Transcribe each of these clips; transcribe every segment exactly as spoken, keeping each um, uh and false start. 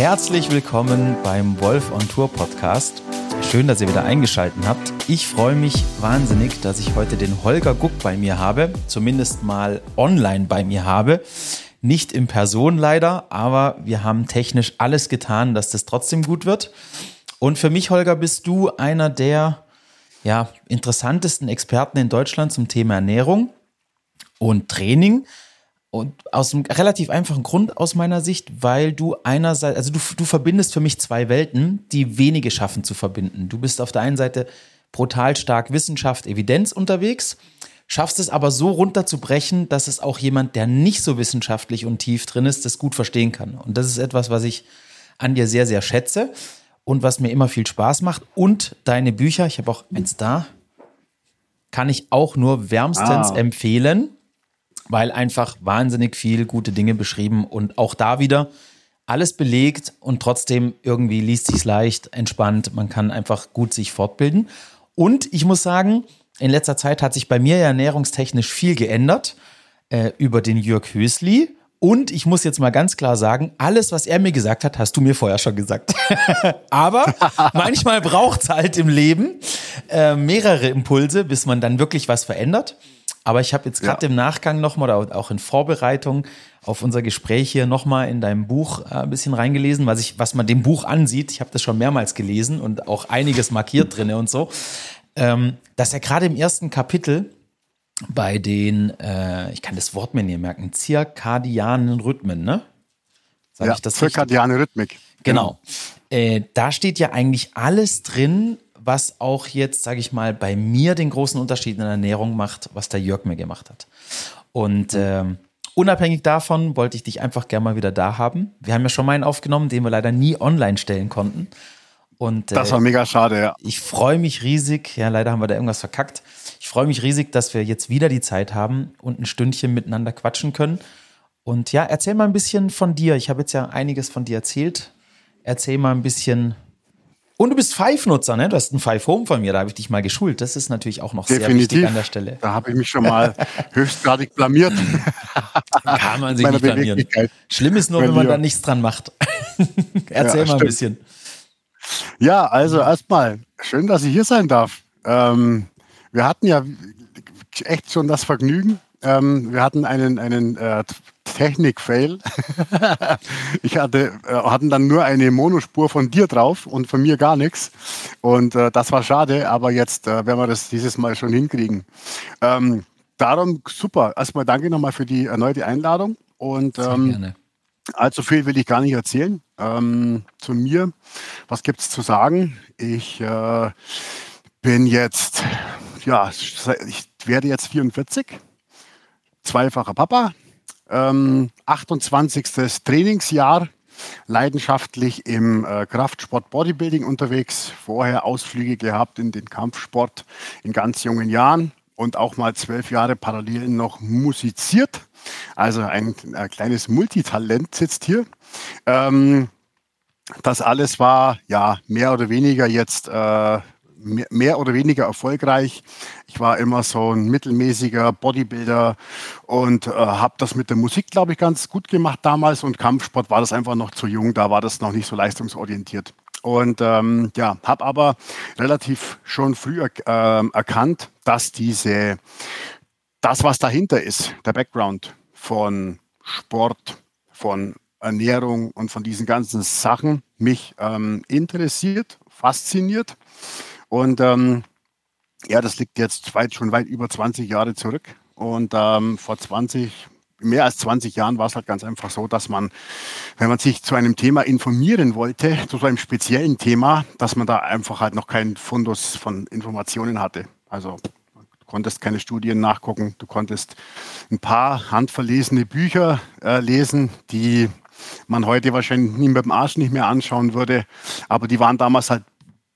Herzlich willkommen beim Wolf on Tour Podcast. Schön, dass ihr wieder eingeschaltet habt. Ich freue mich wahnsinnig, dass ich heute den Holger Gugg bei mir habe, zumindest mal online bei mir habe. Nicht in Person leider, aber wir haben technisch alles getan, dass das trotzdem gut wird. Und für mich, Holger, bist du einer der ja, interessantesten Experten in Deutschland zum Thema Ernährung und Training. Und aus einem relativ einfachen Grund aus meiner Sicht, weil du einerseits, also du, du verbindest für mich zwei Welten, die wenige schaffen zu verbinden. Du bist auf der einen Seite brutal stark Wissenschaft, Evidenz unterwegs, schaffst es aber so runterzubrechen, dass es auch jemand, der nicht so wissenschaftlich und tief drin ist, das gut verstehen kann. Und das ist etwas, was ich an dir sehr, sehr schätze und was mir immer viel Spaß macht. Und deine Bücher, ich habe auch eins da, kann ich auch nur wärmstens ah. empfehlen. Weil einfach wahnsinnig viel gute Dinge beschrieben und auch da wieder alles belegt und trotzdem irgendwie liest sich's leicht, entspannt, man kann einfach gut sich fortbilden. Und ich muss sagen, in letzter Zeit hat sich bei mir ja ernährungstechnisch viel geändert äh, über den Jörg Hösli. Und ich muss jetzt mal ganz klar sagen, alles, was er mir gesagt hat, hast du mir vorher schon gesagt. Aber manchmal braucht es halt im Leben äh, mehrere Impulse, bis man dann wirklich was verändert. Aber ich habe jetzt gerade ja. im Nachgang nochmal oder auch in Vorbereitung auf unser Gespräch hier nochmal in deinem Buch ein bisschen reingelesen, was ich, was man dem Buch ansieht. Ich habe das schon mehrmals gelesen und auch einiges markiert drin und so. Ähm, dass er gerade im ersten Kapitel bei den, äh, ich kann das Wort mir nicht merken, zirkadianen Rhythmen, ne? Sag ja, ich das zirkadiane richtig? Rhythmik. Genau. genau. Äh, da steht ja eigentlich alles drin, was auch jetzt, sage ich mal, bei mir den großen Unterschied in der Ernährung macht, was der Jörg mir gemacht hat. Und äh, unabhängig davon wollte ich dich einfach gerne mal wieder da haben. Wir haben ja schon mal einen aufgenommen, den wir leider nie online stellen konnten. Und, äh, das war mega schade, ja. Ich freue mich riesig, ja, leider haben wir da irgendwas verkackt. Ich freue mich riesig, dass wir jetzt wieder die Zeit haben und ein Stündchen miteinander quatschen können. Und ja, erzähl mal ein bisschen von dir. Ich habe jetzt ja einiges von dir erzählt. Erzähl mal ein bisschen... Und du bist Five-Nutzer, ne? Du hast ein Five-Home von mir, da habe ich dich mal geschult. Das ist natürlich auch noch Definitiv. Sehr wichtig an der Stelle. Da habe ich mich schon mal höchstgradig blamiert. Kann man sich nicht blamieren. Schlimm ist nur, wenn, wenn man da nichts dran macht. Erzähl ja, mal stimmt. ein bisschen. Ja, also erstmal, schön, dass ich hier sein darf. Ähm, wir hatten ja echt schon das Vergnügen. Ähm, wir hatten einen, einen äh, Technik-Fail. ich hatte, äh, hatten dann nur eine Monospur von dir drauf und von mir gar nichts. Und äh, das war schade, aber jetzt äh, werden wir das dieses Mal schon hinkriegen. Ähm, darum super. Erstmal danke nochmal für die erneute Einladung. Und ähm, gerne. Allzu viel will ich gar nicht erzählen. Ähm, zu mir, was gibt es zu sagen? Ich äh, bin jetzt, ja, ich werde jetzt vierundvierzig. Zweifacher Papa, ähm, achtundzwanzigstes Trainingsjahr, leidenschaftlich im äh, Kraftsport Bodybuilding unterwegs, vorher Ausflüge gehabt in den Kampfsport in ganz jungen Jahren und auch mal zwölf Jahre parallel noch musiziert. Also ein äh, kleines Multitalent sitzt hier. Ähm, das alles war ja mehr oder weniger jetzt äh, mehr oder weniger erfolgreich. Ich war immer so ein mittelmäßiger Bodybuilder und äh, habe das mit der Musik, glaube ich, ganz gut gemacht damals. Und Kampfsport war das einfach noch zu jung, da war das noch nicht so leistungsorientiert. Und ähm, ja, habe aber relativ schon früh er, äh, erkannt, dass diese, das, was dahinter ist, der Background von Sport, von Ernährung und von diesen ganzen Sachen mich ähm, interessiert, fasziniert. Und ähm, ja, das liegt jetzt weit, schon weit über zwanzig Jahre zurück. Und ähm, vor zwanzig, mehr als zwanzig Jahren war es halt ganz einfach so, dass man, wenn man sich zu einem Thema informieren wollte, zu so einem speziellen Thema, dass man da einfach halt noch keinen Fundus von Informationen hatte. Also du konntest keine Studien nachgucken, du konntest ein paar handverlesene Bücher äh, lesen, die man heute wahrscheinlich nie mit dem Arsch nicht mehr anschauen würde. Aber die waren damals halt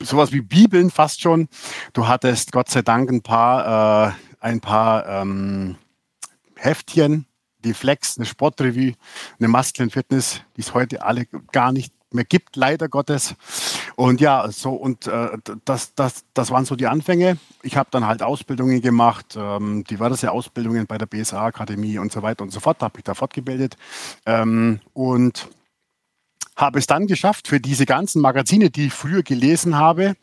sowas wie Bibeln fast schon. Du hattest Gott sei Dank ein paar, äh, ein paar ähm, Heftchen, die Flex, eine Sportrevue, eine Masculine Fitness, die es heute alle gar nicht mehr gibt, leider Gottes. Und ja, so und äh, das, das, das waren so die Anfänge. Ich habe dann halt Ausbildungen gemacht, ähm, diverse Ausbildungen bei der B S A Akademie und so weiter und so fort, habe mich da fortgebildet. Ähm, und habe es dann geschafft, für diese ganzen Magazine, die ich früher gelesen habe,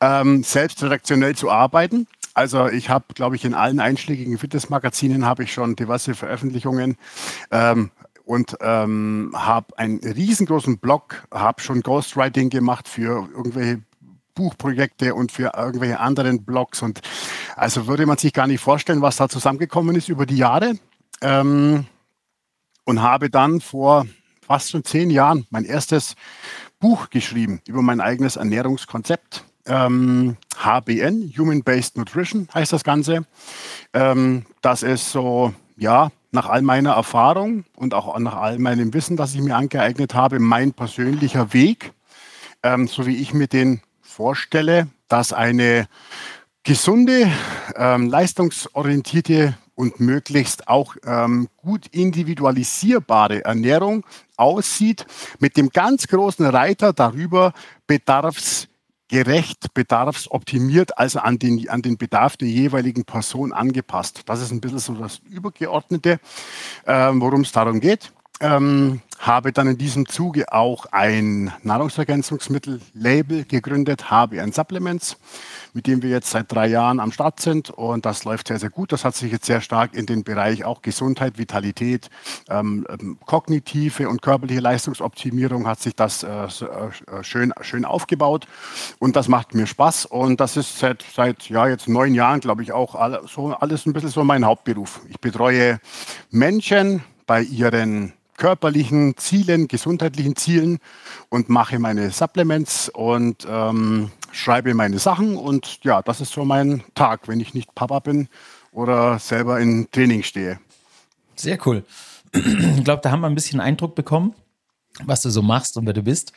ähm, selbst redaktionell zu arbeiten. Also ich habe, glaube ich, in allen einschlägigen Fitnessmagazinen habe ich schon diverse Veröffentlichungen ähm, und ähm, habe einen riesengroßen Blog, habe schon Ghostwriting gemacht für irgendwelche Buchprojekte und für irgendwelche anderen Blogs. Und also würde man sich gar nicht vorstellen, was da zusammengekommen ist über die Jahre. Ähm, und habe dann vor fast schon zehn Jahren mein erstes Buch geschrieben über mein eigenes Ernährungskonzept. H B N, Human-Based Nutrition heißt das Ganze. Das ist so, ja, nach all meiner Erfahrung und auch nach all meinem Wissen, das ich mir angeeignet habe, mein persönlicher Weg, so wie ich mir den vorstelle, dass eine gesunde, leistungsorientierte und möglichst auch ähm, gut individualisierbare Ernährung aussieht, mit dem ganz großen Reiter darüber, bedarfsgerecht, bedarfsoptimiert, also an den, an den Bedarf der jeweiligen Person angepasst. Das ist ein bisschen so das Übergeordnete, ähm, worum es darum geht. Ähm, habe dann in diesem Zuge auch ein Nahrungsergänzungsmittel-Label gegründet, H B N Supplements, mit dem wir jetzt seit drei Jahren am Start sind, und das läuft sehr, sehr gut. Das hat sich jetzt sehr stark in den Bereich auch Gesundheit, Vitalität, ähm, kognitive und körperliche Leistungsoptimierung hat sich das äh, schön, schön aufgebaut, und das macht mir Spaß, und das ist seit, seit ja, jetzt neun Jahren, glaube ich, auch alle, so, alles ein bisschen so mein Hauptberuf. Ich betreue Menschen bei ihren körperlichen Zielen, gesundheitlichen Zielen, und mache meine Supplements und ähm, schreibe meine Sachen. Und ja, das ist so mein Tag, wenn ich nicht Papa bin oder selber im Training stehe. Sehr cool. Ich glaube, da haben wir ein bisschen Eindruck bekommen, was du so machst und wer du bist.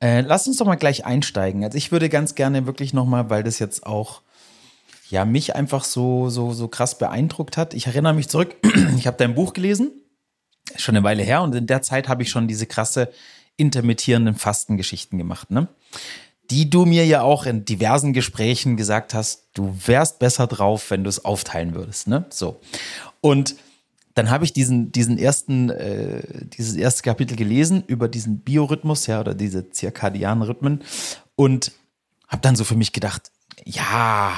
Äh, lass uns doch mal gleich einsteigen. Also ich würde ganz gerne wirklich nochmal, weil das jetzt auch ja, mich einfach so, so, so krass beeindruckt hat. Ich erinnere mich zurück, ich habe dein Buch gelesen, schon eine Weile her, und in der Zeit habe ich schon diese krasse intermittierenden Fastengeschichten gemacht, ne? Die du mir ja auch in diversen Gesprächen gesagt hast, du wärst besser drauf, wenn du es aufteilen würdest, ne? So. Und dann habe ich diesen, diesen ersten, äh, dieses erste Kapitel gelesen über diesen Biorhythmus, ja, oder diese zirkadianen Rhythmen, und habe dann so für mich gedacht, ja,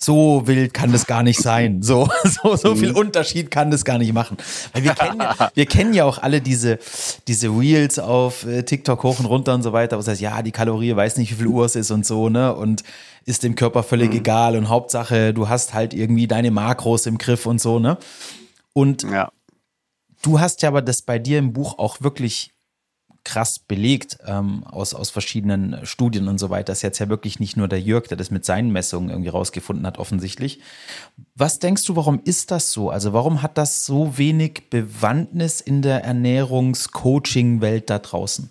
so wild kann das gar nicht sein. So, so, so viel Unterschied kann das gar nicht machen. Weil wir kennen ja, wir kennen ja auch alle diese, diese Reels auf TikTok hoch und runter und so weiter. Das heißt, ja, die Kalorie weiß nicht, wie viel Uhr es ist und so, ne? Und ist dem Körper völlig mhm. egal. Und Hauptsache, du hast halt irgendwie deine Makros im Griff und so, ne? Und ja. Du hast ja aber das bei dir im Buch auch wirklich krass belegt, ähm, aus, aus verschiedenen Studien und so weiter. Das ist jetzt ja wirklich nicht nur der Jörg, der das mit seinen Messungen irgendwie rausgefunden hat, offensichtlich. Was denkst du, warum ist das so? Also warum hat das so wenig Bewandtnis in der Ernährungs-Coaching-Welt da draußen?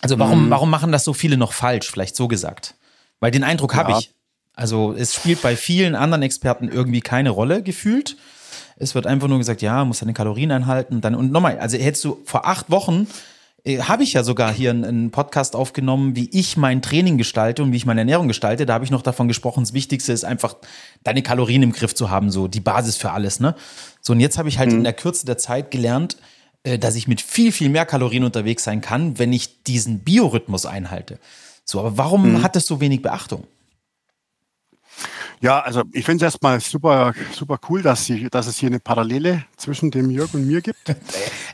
Also warum, mhm. warum machen das so viele noch falsch, vielleicht so gesagt? Weil den Eindruck ja. habe ich. Also es spielt bei vielen anderen Experten irgendwie keine Rolle, gefühlt. Es wird einfach nur gesagt, ja, musst deine Kalorien einhalten. Und, dann, und nochmal, also hättest du vor acht Wochen, äh, habe ich ja sogar hier einen, einen Podcast aufgenommen, wie ich mein Training gestalte und wie ich meine Ernährung gestalte. Da habe ich noch davon gesprochen, das Wichtigste ist einfach, deine Kalorien im Griff zu haben, so die Basis für alles, ne? So, und jetzt habe ich halt mhm. in der Kürze der Zeit gelernt, äh, dass ich mit viel, viel mehr Kalorien unterwegs sein kann, wenn ich diesen Biorhythmus einhalte. So, aber warum mhm. hat das so wenig Beachtung? Ja, also ich finde es erstmal super, super cool, dass, sie, dass es hier eine Parallele zwischen dem Jörg und mir gibt.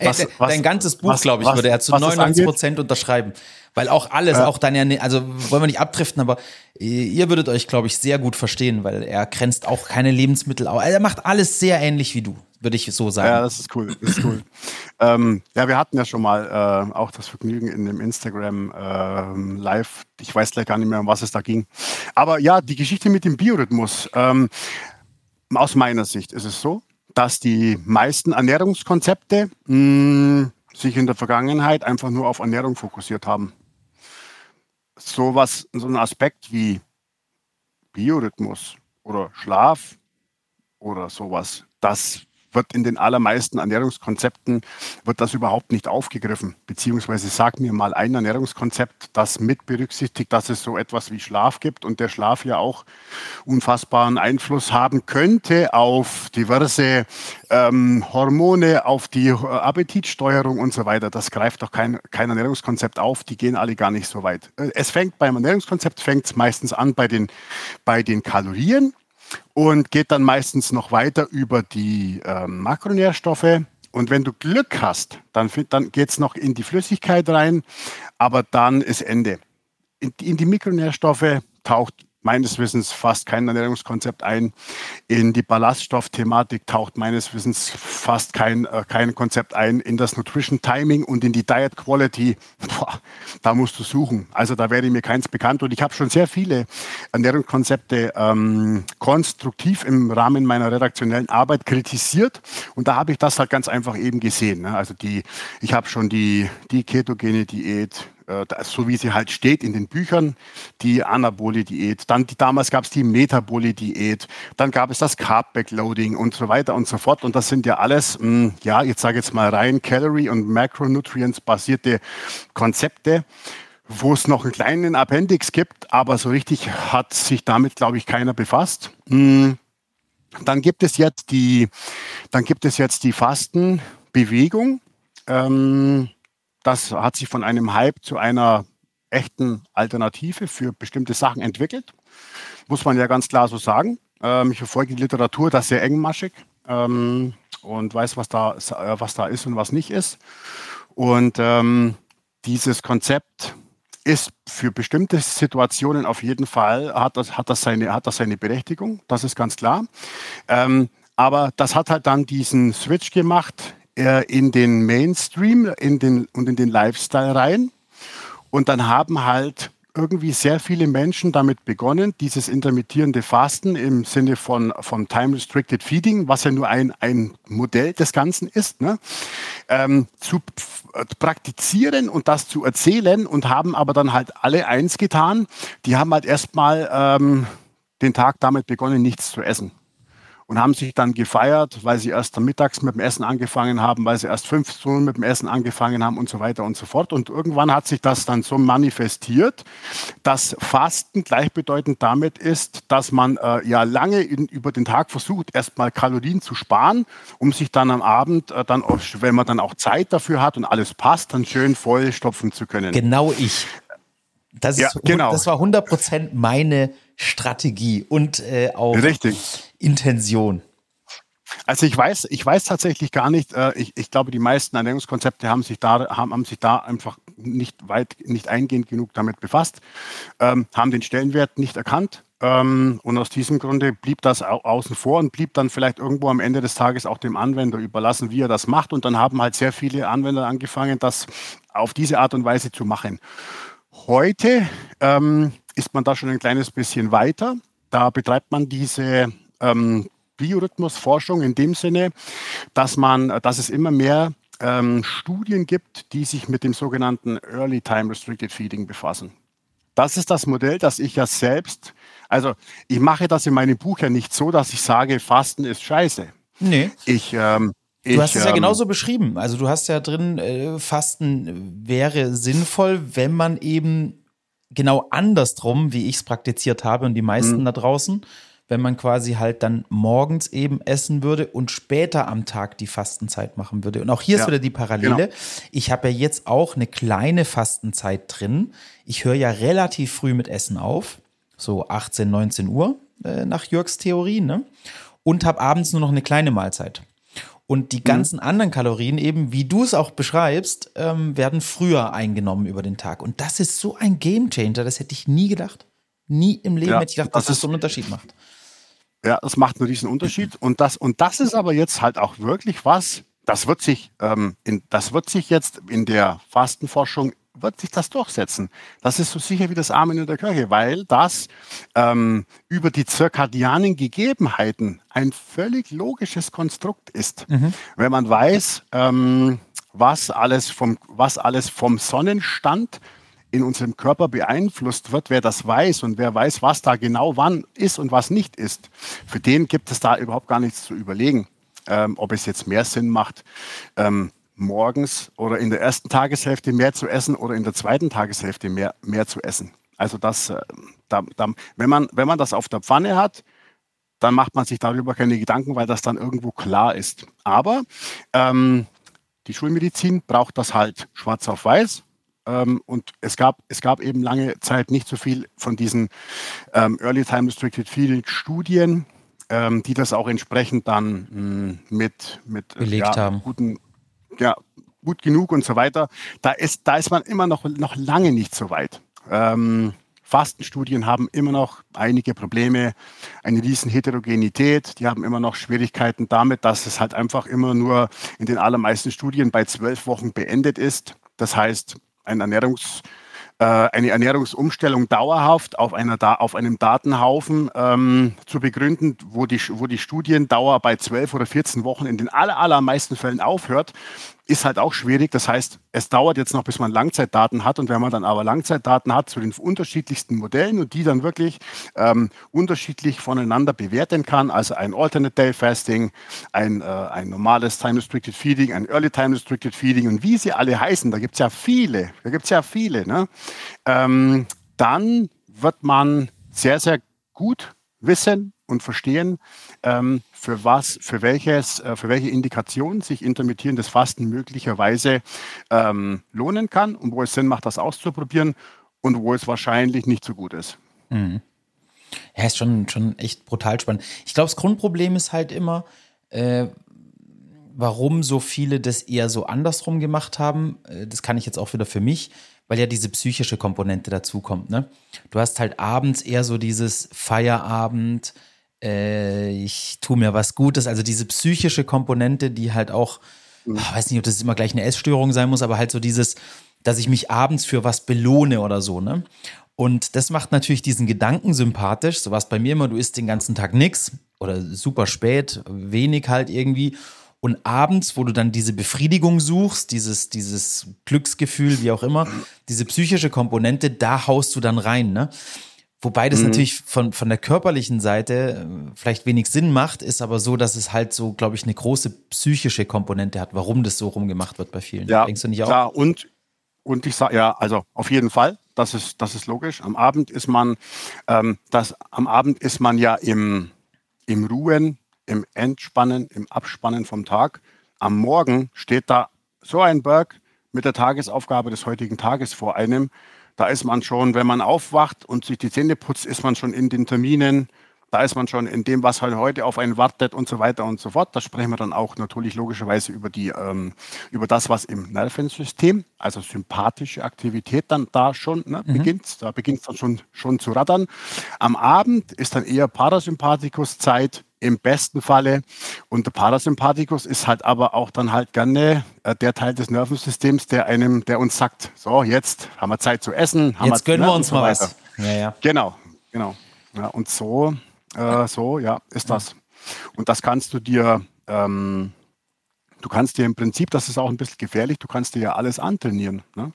Was, Ey, de, was, dein ganzes Buch, glaube ich, was, würde er zu neunundneunzig Prozent unterschreiben. Weil auch alles, äh, auch deine, also wollen wir nicht abdriften, aber ihr würdet euch, glaube ich, sehr gut verstehen, weil er grenzt auch keine Lebensmittel aus. Er macht alles sehr ähnlich wie du, würde ich so sagen. Ja, das ist cool, das ist cool. ähm, ja, wir hatten ja schon mal äh, auch das Vergnügen in dem Instagram äh, Live. Ich weiß gleich gar nicht mehr, um was es da ging. Aber ja, die Geschichte mit dem Biorhythmus. Ähm, aus meiner Sicht ist es so, dass die meisten Ernährungskonzepte mh, sich in der Vergangenheit einfach nur auf Ernährung fokussiert haben. So was, so ein Aspekt wie Biorhythmus oder Schlaf oder sowas, das wird in den allermeisten Ernährungskonzepten, wird das überhaupt nicht aufgegriffen. Beziehungsweise sag mir mal ein Ernährungskonzept, das mit berücksichtigt, dass es so etwas wie Schlaf gibt und der Schlaf ja auch unfassbaren Einfluss haben könnte auf diverse ähm, Hormone, auf die Appetitsteuerung und so weiter. Das greift doch kein, kein Ernährungskonzept auf, die gehen alle gar nicht so weit. Es fängt beim Ernährungskonzept fängt es meistens an bei den, bei den Kalorien. Und geht dann meistens noch weiter über die äh, Makronährstoffe. Und wenn du Glück hast, dann, dann geht es noch in die Flüssigkeit rein, aber dann ist Ende. In, in die Mikronährstoffe taucht meines Wissens fast kein Ernährungskonzept ein. In die Ballaststoffthematik taucht meines Wissens fast kein, äh, kein Konzept ein. In das Nutrition Timing und in die Diet Quality, boah, da musst du suchen. Also da wäre mir keins bekannt. Und ich habe schon sehr viele Ernährungskonzepte ähm, konstruktiv im Rahmen meiner redaktionellen Arbeit kritisiert. Und da habe ich das halt ganz einfach eben gesehen. Ne? Also die, ich habe schon die, die ketogene Diät, so wie sie halt steht in den Büchern, die Anabole-Diät, dann die, damals gab es die Metabole-Diät, dann gab es das Carb-Backloading und so weiter und so fort. Und das sind ja alles, mh, ja, jetzt sage ich jetzt mal rein Calorie- und Macronutrients-basierte Konzepte, wo es noch einen kleinen Appendix gibt, aber so richtig hat sich damit, glaube ich, keiner befasst. Mh, dann gibt es jetzt die, dann gibt es jetzt die Fastenbewegung, ähm, das hat sich von einem Hype zu einer echten Alternative für bestimmte Sachen entwickelt. Muss man ja ganz klar so sagen. Ähm, ich verfolge die Literatur da sehr engmaschig ähm, und weiß, was da, was da ist und was nicht ist. Und ähm, dieses Konzept ist für bestimmte Situationen auf jeden Fall, hat das, hat das, seine, hat das seine Berechtigung, das ist ganz klar. Ähm, aber das hat halt dann diesen Switch gemacht, in den Mainstream in den, und in den Lifestyle rein. Und dann haben halt irgendwie sehr viele Menschen damit begonnen, dieses intermittierende Fasten im Sinne von, von Time-Restricted Feeding, was ja nur ein, ein Modell des Ganzen ist, ne? ähm, zu praktizieren und das zu erzählen und haben aber dann halt alle eins getan. Die haben halt erstmal ähm, den Tag damit begonnen, nichts zu essen. Und haben sich dann gefeiert, weil sie erst mittags mit dem Essen angefangen haben, weil sie erst fünf Stunden mit dem Essen angefangen haben und so weiter und so fort. Und irgendwann hat sich das dann so manifestiert, dass Fasten gleichbedeutend damit ist, dass man äh, ja lange in, über den Tag versucht, erstmal Kalorien zu sparen, um sich dann am Abend, äh, dann auch, wenn man dann auch Zeit dafür hat und alles passt, dann schön vollstopfen zu können. Genau ich. Das, ja, ist, genau. Das war hundert Prozent meine Strategie und äh, auch Richtig. Intention. Also ich weiß, ich weiß tatsächlich gar nicht, äh, ich, ich glaube, die meisten Ernährungskonzepte haben sich da, haben, haben sich da einfach nicht weit, nicht eingehend genug damit befasst, ähm, haben den Stellenwert nicht erkannt. Ähm, und aus diesem Grunde blieb das au- außen vor und blieb dann vielleicht irgendwo am Ende des Tages auch dem Anwender überlassen, wie er das macht. Und dann haben halt sehr viele Anwender angefangen, das auf diese Art und Weise zu machen. Heute ähm, ist man da schon ein kleines bisschen weiter. Da betreibt man diese ähm, Biorhythmusforschung in dem Sinne, dass man, dass es immer mehr ähm, Studien gibt, die sich mit dem sogenannten Early Time Restricted Feeding befassen. Das ist das Modell, das ich ja selbst, also ich mache das in meinem Buch ja nicht so, dass ich sage, Fasten ist scheiße. Nee. Ich, ähm, Du ich, hast es ja genauso ähm, beschrieben. Also du hast ja drin, äh, Fasten wäre sinnvoll, wenn man eben genau andersrum, wie ich es praktiziert habe und die meisten da draußen, wenn man quasi halt dann morgens eben essen würde und später am Tag die Fastenzeit machen würde. Und auch hier ja, ist wieder die Parallele. Genau. Ich habe ja jetzt auch eine kleine Fastenzeit drin. Ich höre ja relativ früh mit Essen auf, so achtzehn, neunzehn Uhr äh, nach Jörgs Theorie, ne? Und habe abends nur noch eine kleine Mahlzeit. Und die ganzen mhm. anderen Kalorien eben, wie du es auch beschreibst, ähm, werden früher eingenommen über den Tag. Und das ist so ein Gamechanger, das hätte ich nie gedacht. Nie im Leben ja, hätte ich gedacht, dass das, das so einen Unterschied macht. Ja, das macht einen riesen Unterschied. Und das, und das ist aber jetzt halt auch wirklich was, das wird sich, ähm, in, das wird sich jetzt in der Fastenforschung, wird sich das durchsetzen. Das ist so sicher wie das Amen in der Kirche, weil das ähm, über die zirkadianen Gegebenheiten ein völlig logisches Konstrukt ist. Mhm. Wenn man weiß, ähm, was alles vom, was alles vom Sonnenstand in unserem Körper beeinflusst wird, wer das weiß und wer weiß, was da genau wann ist und was nicht ist, für den gibt es da überhaupt gar nichts zu überlegen. ähm, ob es jetzt mehr Sinn macht, ähm, morgens oder in der ersten Tageshälfte mehr zu essen oder in der zweiten Tageshälfte mehr, mehr zu essen. Also das, äh, da, da, wenn man, wenn man das auf der Pfanne hat, dann macht man sich darüber keine Gedanken, weil das dann irgendwo klar ist. Aber ähm, die Schulmedizin braucht das halt schwarz auf weiß. Ähm, und es gab, es gab eben lange Zeit nicht so viel von diesen ähm, Early Time Restricted Field Studien, ähm, die das auch entsprechend dann mh, mit, mit belegt ja, haben. Guten, ja, gut genug und so weiter. Da ist, da ist man immer noch, noch lange nicht so weit. Ähm, Fastenstudien haben immer noch einige Probleme, eine riesen Heterogenität. Die haben immer noch Schwierigkeiten damit, dass es halt einfach immer nur in den allermeisten Studien bei zwölf Wochen beendet ist. Das heißt, ein Ernährungs, äh, eine Ernährungsumstellung dauerhaft auf, einer, auf einem Datenhaufen ähm, zu begründen, wo die, wo die Studiendauer bei zwölf oder vierzehn Wochen in den aller, allermeisten Fällen aufhört, ist halt auch schwierig. Das heißt, es dauert jetzt noch, bis man Langzeitdaten hat. Und wenn man dann aber Langzeitdaten hat zu den unterschiedlichsten Modellen und die dann wirklich ähm, unterschiedlich voneinander bewerten kann, also ein Alternate Day Fasting, ein, äh, ein normales Time Restricted Feeding, ein Early Time Restricted Feeding und wie sie alle heißen, da gibt es ja viele, da gibt es ja viele, ne? ähm, dann wird man sehr, sehr gut wissen und verstehen, ähm, für was, für welches, äh, für welche Indikation sich intermittierendes Fasten möglicherweise ähm, lohnen kann und wo es Sinn macht, das auszuprobieren und wo es wahrscheinlich nicht so gut ist. Mhm. Ja, ist schon, schon echt brutal spannend. Ich glaube, das Grundproblem ist halt immer, äh, warum so viele das eher so andersrum gemacht haben. Das kann ich jetzt auch wieder für mich, weil ja diese psychische Komponente dazukommt, ne? Du hast halt abends eher so dieses Feierabend, äh, ich tue mir was Gutes, also diese psychische Komponente, die halt auch, ich weiß nicht, ob das immer gleich eine Essstörung sein muss, aber halt so dieses, dass ich mich abends für was belohne oder so, ne? Und das macht natürlich diesen Gedanken sympathisch, so war es bei mir immer, du isst den ganzen Tag nichts oder super spät, wenig halt irgendwie. Und abends, wo du dann diese Befriedigung suchst, dieses, dieses Glücksgefühl, wie auch immer, diese psychische Komponente, da haust du dann rein, ne? Wobei das mhm. natürlich von, von der körperlichen Seite vielleicht wenig Sinn macht, ist aber so, dass es halt so, glaube ich, eine große psychische Komponente hat, warum das so rumgemacht wird bei vielen. Ja, denkst du nicht auch? Ja, und, und ich sage, ja, also auf jeden Fall, das ist, das ist logisch. Am Abend ist man, ähm, das, am Abend ist man ja im, im Ruhen, im Entspannen, im Abspannen vom Tag. Am Morgen steht da so ein Berg mit der Tagesaufgabe des heutigen Tages vor einem. Da ist man schon, wenn man aufwacht und sich die Zähne putzt, ist man schon in den Terminen. Da ist man schon in dem, was heute auf einen wartet und so weiter und so fort. Da sprechen wir dann auch natürlich logischerweise über, die, ähm, über das, was im Nervensystem, also sympathische Aktivität dann da schon ne, mhm. beginnt. Da beginnt es dann schon, schon zu rattern. Am Abend ist dann eher Parasympathikus-Zeit, im besten Falle. Und der Parasympathikus ist halt aber auch dann halt gerne äh, der Teil des Nervensystems, der einem, der uns sagt, so, jetzt haben wir Zeit zu essen. Haben jetzt wir, gönnen ne, wir uns so mal weiter. was. Ja, ja. Genau, genau. Ja, und so, äh, so, ja, ist das. Und das kannst du dir, ähm, du kannst dir im Prinzip, das ist auch ein bisschen gefährlich, du kannst dir ja alles antrainieren, ne?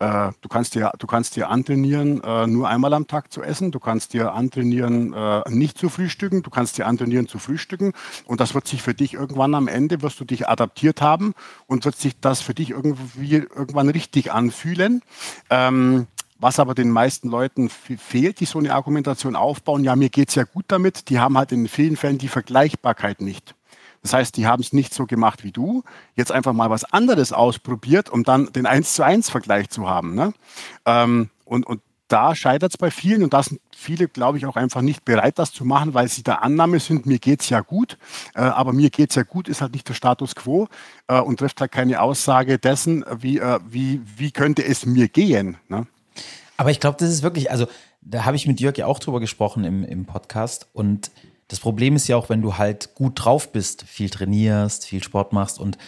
Äh, du kannst dir, du kannst dir antrainieren, äh, nur einmal am Tag zu essen. Du kannst dir antrainieren, äh, nicht zu frühstücken. Du kannst dir antrainieren, zu frühstücken. Und das wird sich für dich irgendwann am Ende, wirst du dich adaptiert haben und wird sich das für dich irgendwie irgendwann richtig anfühlen. Ähm, was aber den meisten Leuten fehlt, die so eine Argumentation aufbauen, ja, mir geht's ja gut damit. Die haben halt in vielen Fällen die Vergleichbarkeit nicht. Das heißt, die haben es nicht so gemacht wie du, jetzt einfach mal was anderes ausprobiert, um dann den eins zu eins Vergleich zu haben, ne? Ähm, und, und da scheitert es bei vielen und da sind viele, glaube ich, auch einfach nicht bereit, das zu machen, weil sie der Annahme sind, mir geht es ja gut, äh, aber mir geht es ja gut ist halt nicht der Status quo äh, und trifft halt keine Aussage dessen, wie, äh, wie, wie könnte es mir gehen, ne? Aber ich glaube, das ist wirklich, also da habe ich mit Jörg ja auch drüber gesprochen im, im Podcast und das Problem ist ja auch, wenn du halt gut drauf bist, viel trainierst, viel Sport machst und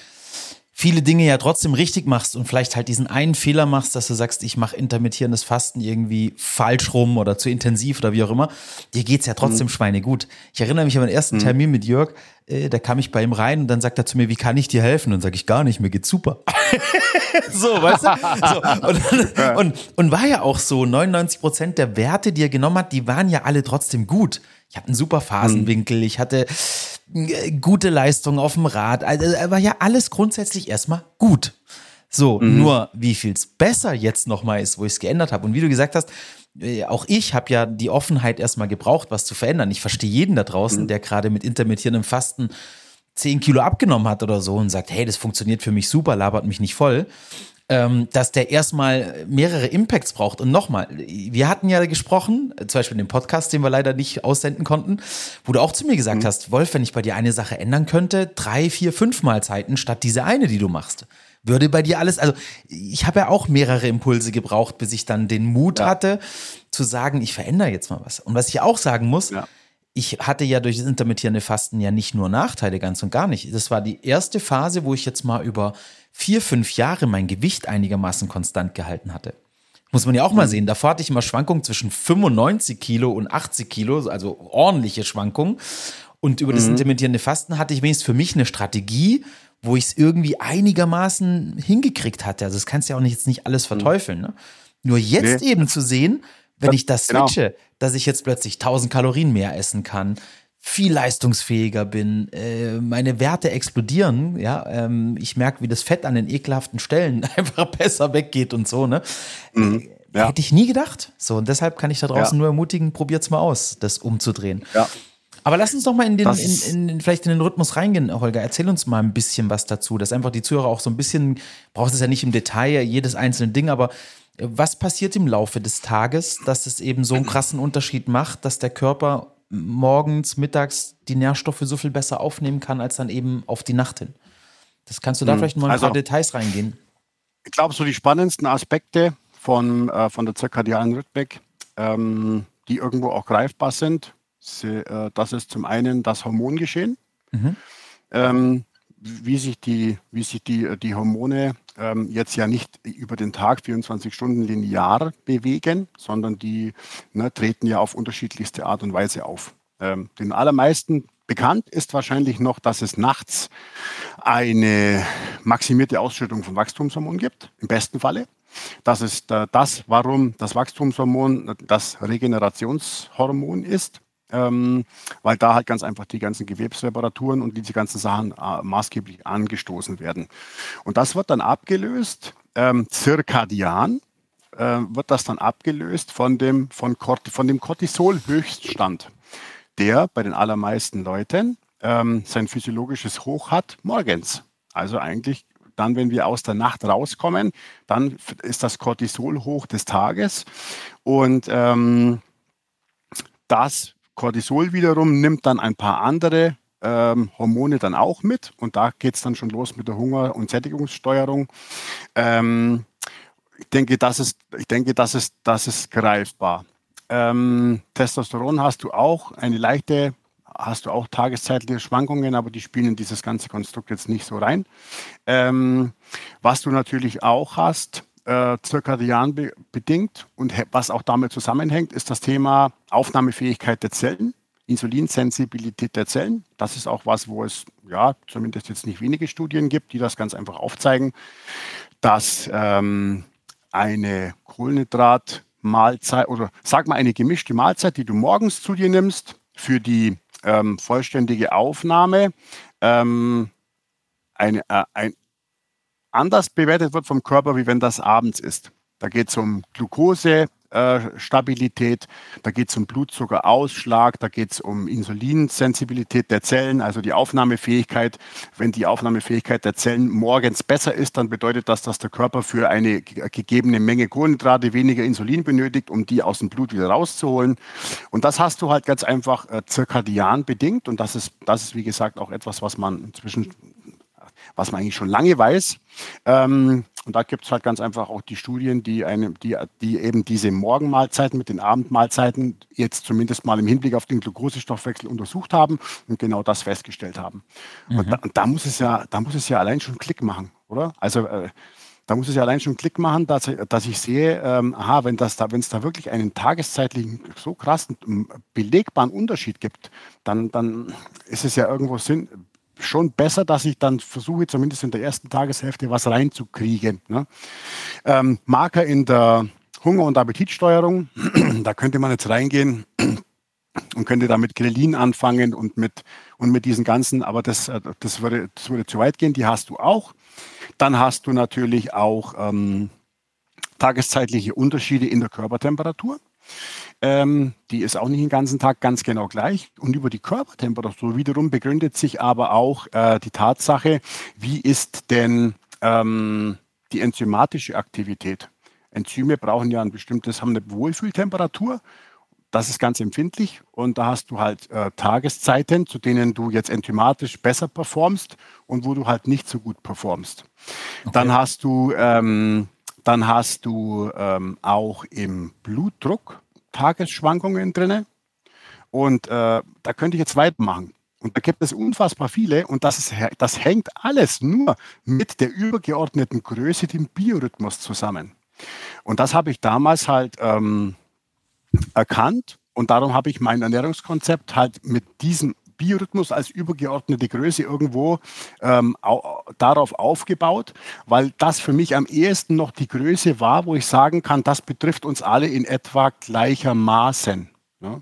viele Dinge ja trotzdem richtig machst und vielleicht halt diesen einen Fehler machst, dass du sagst, ich mache intermittierendes Fasten irgendwie falsch rum oder zu intensiv oder wie auch immer. Dir geht's ja trotzdem mhm. schweinegut. Ich erinnere mich an meinen ersten mhm. Termin mit Jörg, äh, da kam ich bei ihm rein und dann sagt er zu mir, wie kann ich dir helfen? Und sage ich, gar nicht, mir geht's super. So, weißt du? So, und, und, und war ja auch so, neunundneunzig Prozent der Werte, die er genommen hat, die waren ja alle trotzdem gut. Ich hatte einen super Phasenwinkel, ich hatte gute Leistung auf dem Rad, also, aber ja, alles grundsätzlich erstmal gut. So, mhm. nur wie viel's besser jetzt nochmal ist, wo ich es geändert habe. Und wie du gesagt hast, äh, auch ich habe ja die Offenheit erstmal gebraucht, was zu verändern. Ich verstehe jeden da draußen, mhm. der gerade mit intermittierendem Fasten zehn Kilo abgenommen hat oder so und sagt, hey, das funktioniert für mich super, labert mich nicht voll, ähm, dass der erstmal mehrere Impacts braucht. Und nochmal, wir hatten ja gesprochen, zum Beispiel in dem Podcast, den wir leider nicht aussenden konnten, wo du auch zu mir gesagt mhm. hast, Wolf, wenn ich bei dir eine Sache ändern könnte, drei, vier, fünf Mahlzeiten statt diese eine, die du machst. Würde bei dir alles, also ich habe ja auch mehrere Impulse gebraucht, bis ich dann den Mut ja. hatte, zu sagen, ich verändere jetzt mal was. Und was ich auch sagen muss, ja. ich hatte ja durch das intermittierende Fasten ja nicht nur Nachteile, ganz und gar nicht. Das war die erste Phase, wo ich jetzt mal über vier, fünf Jahre mein Gewicht einigermaßen konstant gehalten hatte. Muss man ja auch mal sehen, davor hatte ich immer Schwankungen zwischen fünfundneunzig Kilo und achtzig Kilo, also ordentliche Schwankungen. Und über mhm. das intermittierende Fasten hatte ich wenigstens für mich eine Strategie, wo ich es irgendwie einigermaßen hingekriegt hatte. Also das kannst du ja auch nicht, jetzt nicht alles verteufeln. Ne? Nur jetzt nee. eben zu sehen, wenn ich das switche, genau. dass ich jetzt plötzlich tausend Kalorien mehr essen kann, viel leistungsfähiger bin, äh, meine Werte explodieren, ja, ähm, ich merke, wie das Fett an den ekelhaften Stellen einfach besser weggeht und so, ne? Mhm. Ja. Hätte ich nie gedacht. So, und deshalb kann ich da draußen ja. nur ermutigen, probiert's mal aus, das umzudrehen. Ja. Aber lass uns doch mal in den, in, in, vielleicht in den Rhythmus reingehen, Holger. Erzähl uns mal ein bisschen was dazu, dass einfach die Zuhörer auch so ein bisschen, brauchst es ja nicht im Detail, jedes einzelne Ding, aber was passiert im Laufe des Tages, dass es eben so einen krassen Unterschied macht, dass der Körper morgens, mittags die Nährstoffe so viel besser aufnehmen kann, als dann eben auf die Nacht hin? Das kannst du da mhm. vielleicht mal also, ein paar Details reingehen. Ich glaube, so die spannendsten Aspekte von, äh, von der zirkadianen Rhythmik, ähm, die irgendwo auch greifbar sind, das ist zum einen das Hormongeschehen, mhm. ähm, wie sich die, wie sich die, die Hormone ähm, jetzt ja nicht über den Tag vierundzwanzig Stunden linear bewegen, sondern die ne, treten ja auf unterschiedlichste Art und Weise auf. Ähm, den allermeisten bekannt ist wahrscheinlich noch, dass es nachts eine maximierte Ausschüttung von Wachstumshormonen gibt, im besten Falle. Das ist äh, das, warum das Wachstumshormon das Regenerationshormon ist. Ähm, weil da halt ganz einfach die ganzen Gewebsreparaturen und diese ganzen Sachen äh, maßgeblich angestoßen werden. Und das wird dann abgelöst, ähm, zirkadian, äh, wird das dann abgelöst von dem, von Cort- von dem Cortisol-Höchststand, der bei den allermeisten Leuten ähm, sein physiologisches Hoch hat morgens. Also eigentlich dann, wenn wir aus der Nacht rauskommen, dann ist das Cortisol hoch des Tages und ähm, das Cortisol wiederum nimmt dann ein paar andere ähm, Hormone dann auch mit und da geht es dann schon los mit der Hunger- und Sättigungssteuerung. Ähm, ich denke, das ist, ich denke, das ist, das ist greifbar. Ähm, Testosteron hast du auch, eine leichte, hast du auch tageszeitliche Schwankungen, aber die spielen in dieses ganze Konstrukt jetzt nicht so rein. Ähm, was du natürlich auch hast, Äh, zirkadian be- bedingt und he- was auch damit zusammenhängt, ist das Thema Aufnahmefähigkeit der Zellen, Insulinsensibilität der Zellen. Das ist auch was, wo es ja zumindest jetzt nicht wenige Studien gibt, die das ganz einfach aufzeigen, dass ähm, eine Kohlenhydratmahlzeit oder sag mal eine gemischte Mahlzeit, die du morgens zu dir nimmst, für die ähm, vollständige Aufnahme ähm, eine, äh, ein anders bewertet wird vom Körper, wie wenn das abends ist. Da geht es um Glukosestabilität, äh, da geht es um Blutzuckerausschlag, da geht es um Insulinsensibilität der Zellen, also die Aufnahmefähigkeit. Wenn die Aufnahmefähigkeit der Zellen morgens besser ist, dann bedeutet das, dass der Körper für eine g- gegebene Menge Kohlenhydrate weniger Insulin benötigt, um die aus dem Blut wieder rauszuholen. Und das hast du halt ganz einfach äh, zirkadian bedingt. Und das ist, das ist, wie gesagt, auch etwas, was man inzwischen... was man eigentlich schon lange weiß. Ähm, und da gibt es halt ganz einfach auch die Studien, die, eine, die, die eben diese Morgenmahlzeiten mit den Abendmahlzeiten jetzt zumindest mal im Hinblick auf den Glukosestoffwechsel untersucht haben und genau das festgestellt haben. Mhm. Und, da, und da muss es ja, da muss es ja allein schon Klick machen, oder? Also äh, da muss es ja allein schon Klick machen, dass, dass ich sehe, ähm, aha, wenn es da, da wirklich einen tageszeitlichen, so krassen, belegbaren Unterschied gibt, dann, dann ist es ja irgendwo Sinn, schon besser, dass ich dann versuche, zumindest in der ersten Tageshälfte was reinzukriegen. Ne? Ähm, Marker in der Hunger- und Appetitsteuerung, da könnte man jetzt reingehen und könnte da mit Grelin anfangen und mit, und mit diesen ganzen, aber das, das, würde, das würde zu weit gehen, die hast du auch. Dann hast du natürlich auch ähm, tageszeitliche Unterschiede in der Körpertemperatur. Ähm, die ist auch nicht den ganzen Tag ganz genau gleich. Und über die Körpertemperatur wiederum begründet sich aber auch äh, die Tatsache, wie ist denn ähm, die enzymatische Aktivität. Enzyme brauchen ja ein bestimmtes, haben eine Wohlfühltemperatur. Das ist ganz empfindlich und da hast du halt äh, Tageszeiten, zu denen du jetzt enzymatisch besser performst und wo du halt nicht so gut performst. Okay. Dann hast du, ähm, dann hast du ähm, auch im Blutdruck Tagesschwankungen drin und äh, da könnte ich jetzt weitermachen. Und da gibt es unfassbar viele und das, ist, das hängt alles nur mit der übergeordneten Größe, dem Biorhythmus zusammen. Und das habe ich damals halt ähm, erkannt und darum habe ich mein Ernährungskonzept halt mit diesem Biorhythmus als übergeordnete Größe irgendwo ähm, au- darauf aufgebaut, weil das für mich am ehesten noch die Größe war, wo ich sagen kann, das betrifft uns alle in etwa gleichermaßen. Ja.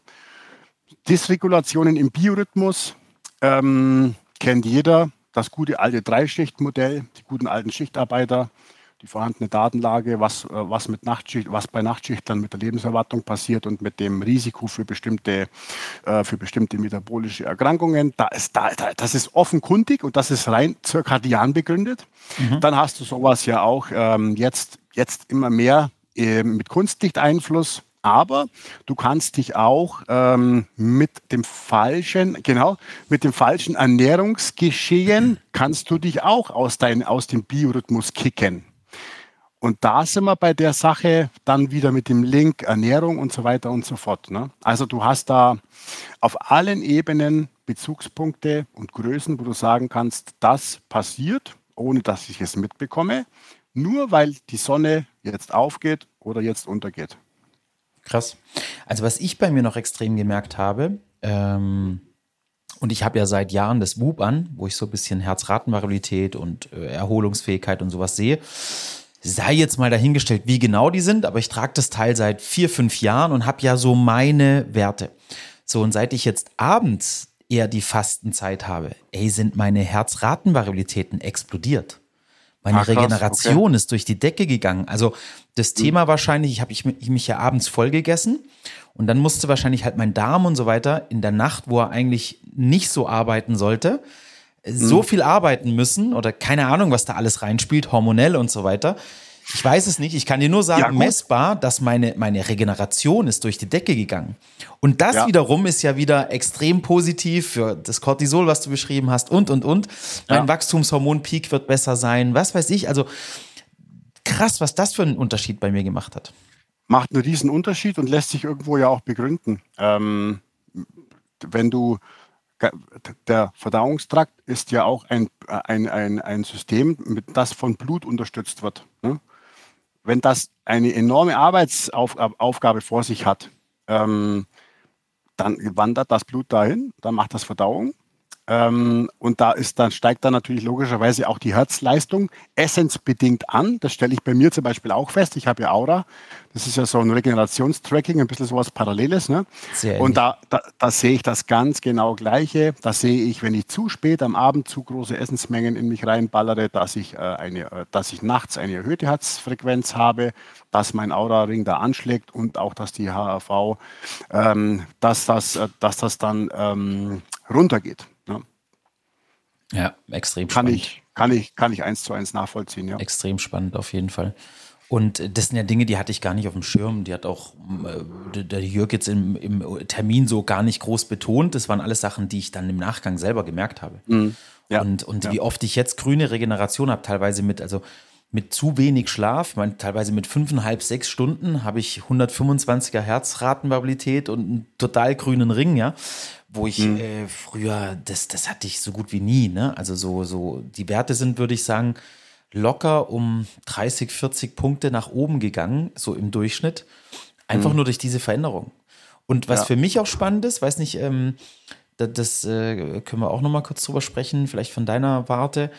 Dysregulationen im Biorhythmus ähm, kennt jeder, das gute alte Dreischichtmodell, die guten alten Schichtarbeiter, die vorhandene Datenlage, was, was, mit Nachtschicht, was bei Nachtschichtlern mit der Lebenserwartung passiert und mit dem Risiko für bestimmte, äh, für bestimmte metabolische Erkrankungen. Da ist, da, das ist offenkundig und das ist rein zirkadian begründet. Mhm. Dann hast du sowas ja auch ähm, jetzt, jetzt immer mehr äh, mit Kunstlichteinfluss. Aber du kannst dich auch ähm, mit dem falschen, genau, mit dem falschen Ernährungsgeschehen kannst du dich auch aus, dein, aus dem Biorhythmus kicken. Und da sind wir bei der Sache dann wieder mit dem Link Ernährung und so weiter und so fort. Ne? Also du hast da auf allen Ebenen Bezugspunkte und Größen, wo du sagen kannst, das passiert, ohne dass ich es mitbekomme, nur weil die Sonne jetzt aufgeht oder jetzt untergeht. Krass. Also was ich bei mir noch extrem gemerkt habe, ähm, und ich habe ja seit Jahren das Whoop an, wo ich so ein bisschen Herzratenvariabilität und äh, Erholungsfähigkeit und sowas sehe, sei jetzt mal dahingestellt, wie genau die sind, aber ich trage das Teil seit vier, fünf Jahren und habe ja so meine Werte. So, und seit ich jetzt abends eher die Fastenzeit habe, ey, sind meine Herzratenvariabilitäten explodiert. Meine Ach, Regeneration okay. ist durch die Decke gegangen. Also das Thema mhm. wahrscheinlich, ich habe ich, ich mich ja abends voll gegessen und dann musste wahrscheinlich halt mein Darm und so weiter in der Nacht, wo er eigentlich nicht so arbeiten sollte, so viel arbeiten müssen oder keine Ahnung, was da alles reinspielt, hormonell und so weiter. Ich weiß es nicht. Ich kann dir nur sagen, ja, messbar, dass meine, meine Regeneration ist durch die Decke gegangen. Und das ja. wiederum ist ja wieder extrem positiv für das Cortisol, was du beschrieben hast und, und, und. Mein ja. Wachstumshormonpeak wird besser sein, was weiß ich. Also krass, was das für einen Unterschied bei mir gemacht hat. Macht einen riesen Unterschied und lässt sich irgendwo ja auch begründen. Ähm, wenn du Der Verdauungstrakt ist ja auch ein, ein, ein, ein System, das von Blut unterstützt wird. Wenn das eine enorme Arbeitsaufgabe vor sich hat, dann wandert das Blut dahin, dann macht das Verdauung. Und da ist, dann steigt dann natürlich logischerweise auch die Herzleistung essensbedingt an. Das stelle ich bei mir zum Beispiel auch fest. Ich habe ja Aura. Das ist ja so ein Regenerationstracking, ein bisschen sowas Paralleles. Ne? Und da, da, da sehe ich das ganz genau Gleiche. Da sehe ich, wenn ich zu spät am Abend zu große Essensmengen in mich reinballere, dass ich, äh, eine, äh, dass ich nachts eine erhöhte Herzfrequenz habe, dass mein Aura-Ring da anschlägt und auch, dass die H R V, ähm, dass, das, äh, dass das dann ähm, runtergeht. Ja, extrem kann spannend. Ich, kann, ich, kann ich eins zu eins nachvollziehen, ja. Extrem spannend auf jeden Fall. Und das sind ja Dinge, die hatte ich gar nicht auf dem Schirm. Die hat auch äh, der Jörg jetzt im, im Termin so gar nicht groß betont. Das waren alles Sachen, die ich dann im Nachgang selber gemerkt habe. Mhm. Ja. Und, und ja. wie oft ich jetzt grüne Regeneration habe, teilweise mit, also mit zu wenig Schlaf, mein, teilweise mit fünfeinhalb, sechs Stunden habe ich hundertfünfundzwanziger Herzratenvariabilität und einen total grünen Ring, ja. Wo ich mhm. äh, früher, das, das hatte ich so gut wie nie, ne? Also so, so die Werte sind, würde ich sagen, locker um dreißig, vierzig Punkte nach oben gegangen, so im Durchschnitt. Einfach mhm. nur durch diese Veränderung. Und was ja. für mich auch spannend ist, weiß nicht, ähm, das, das äh, können wir auch nochmal kurz drüber sprechen, vielleicht von deiner Warte,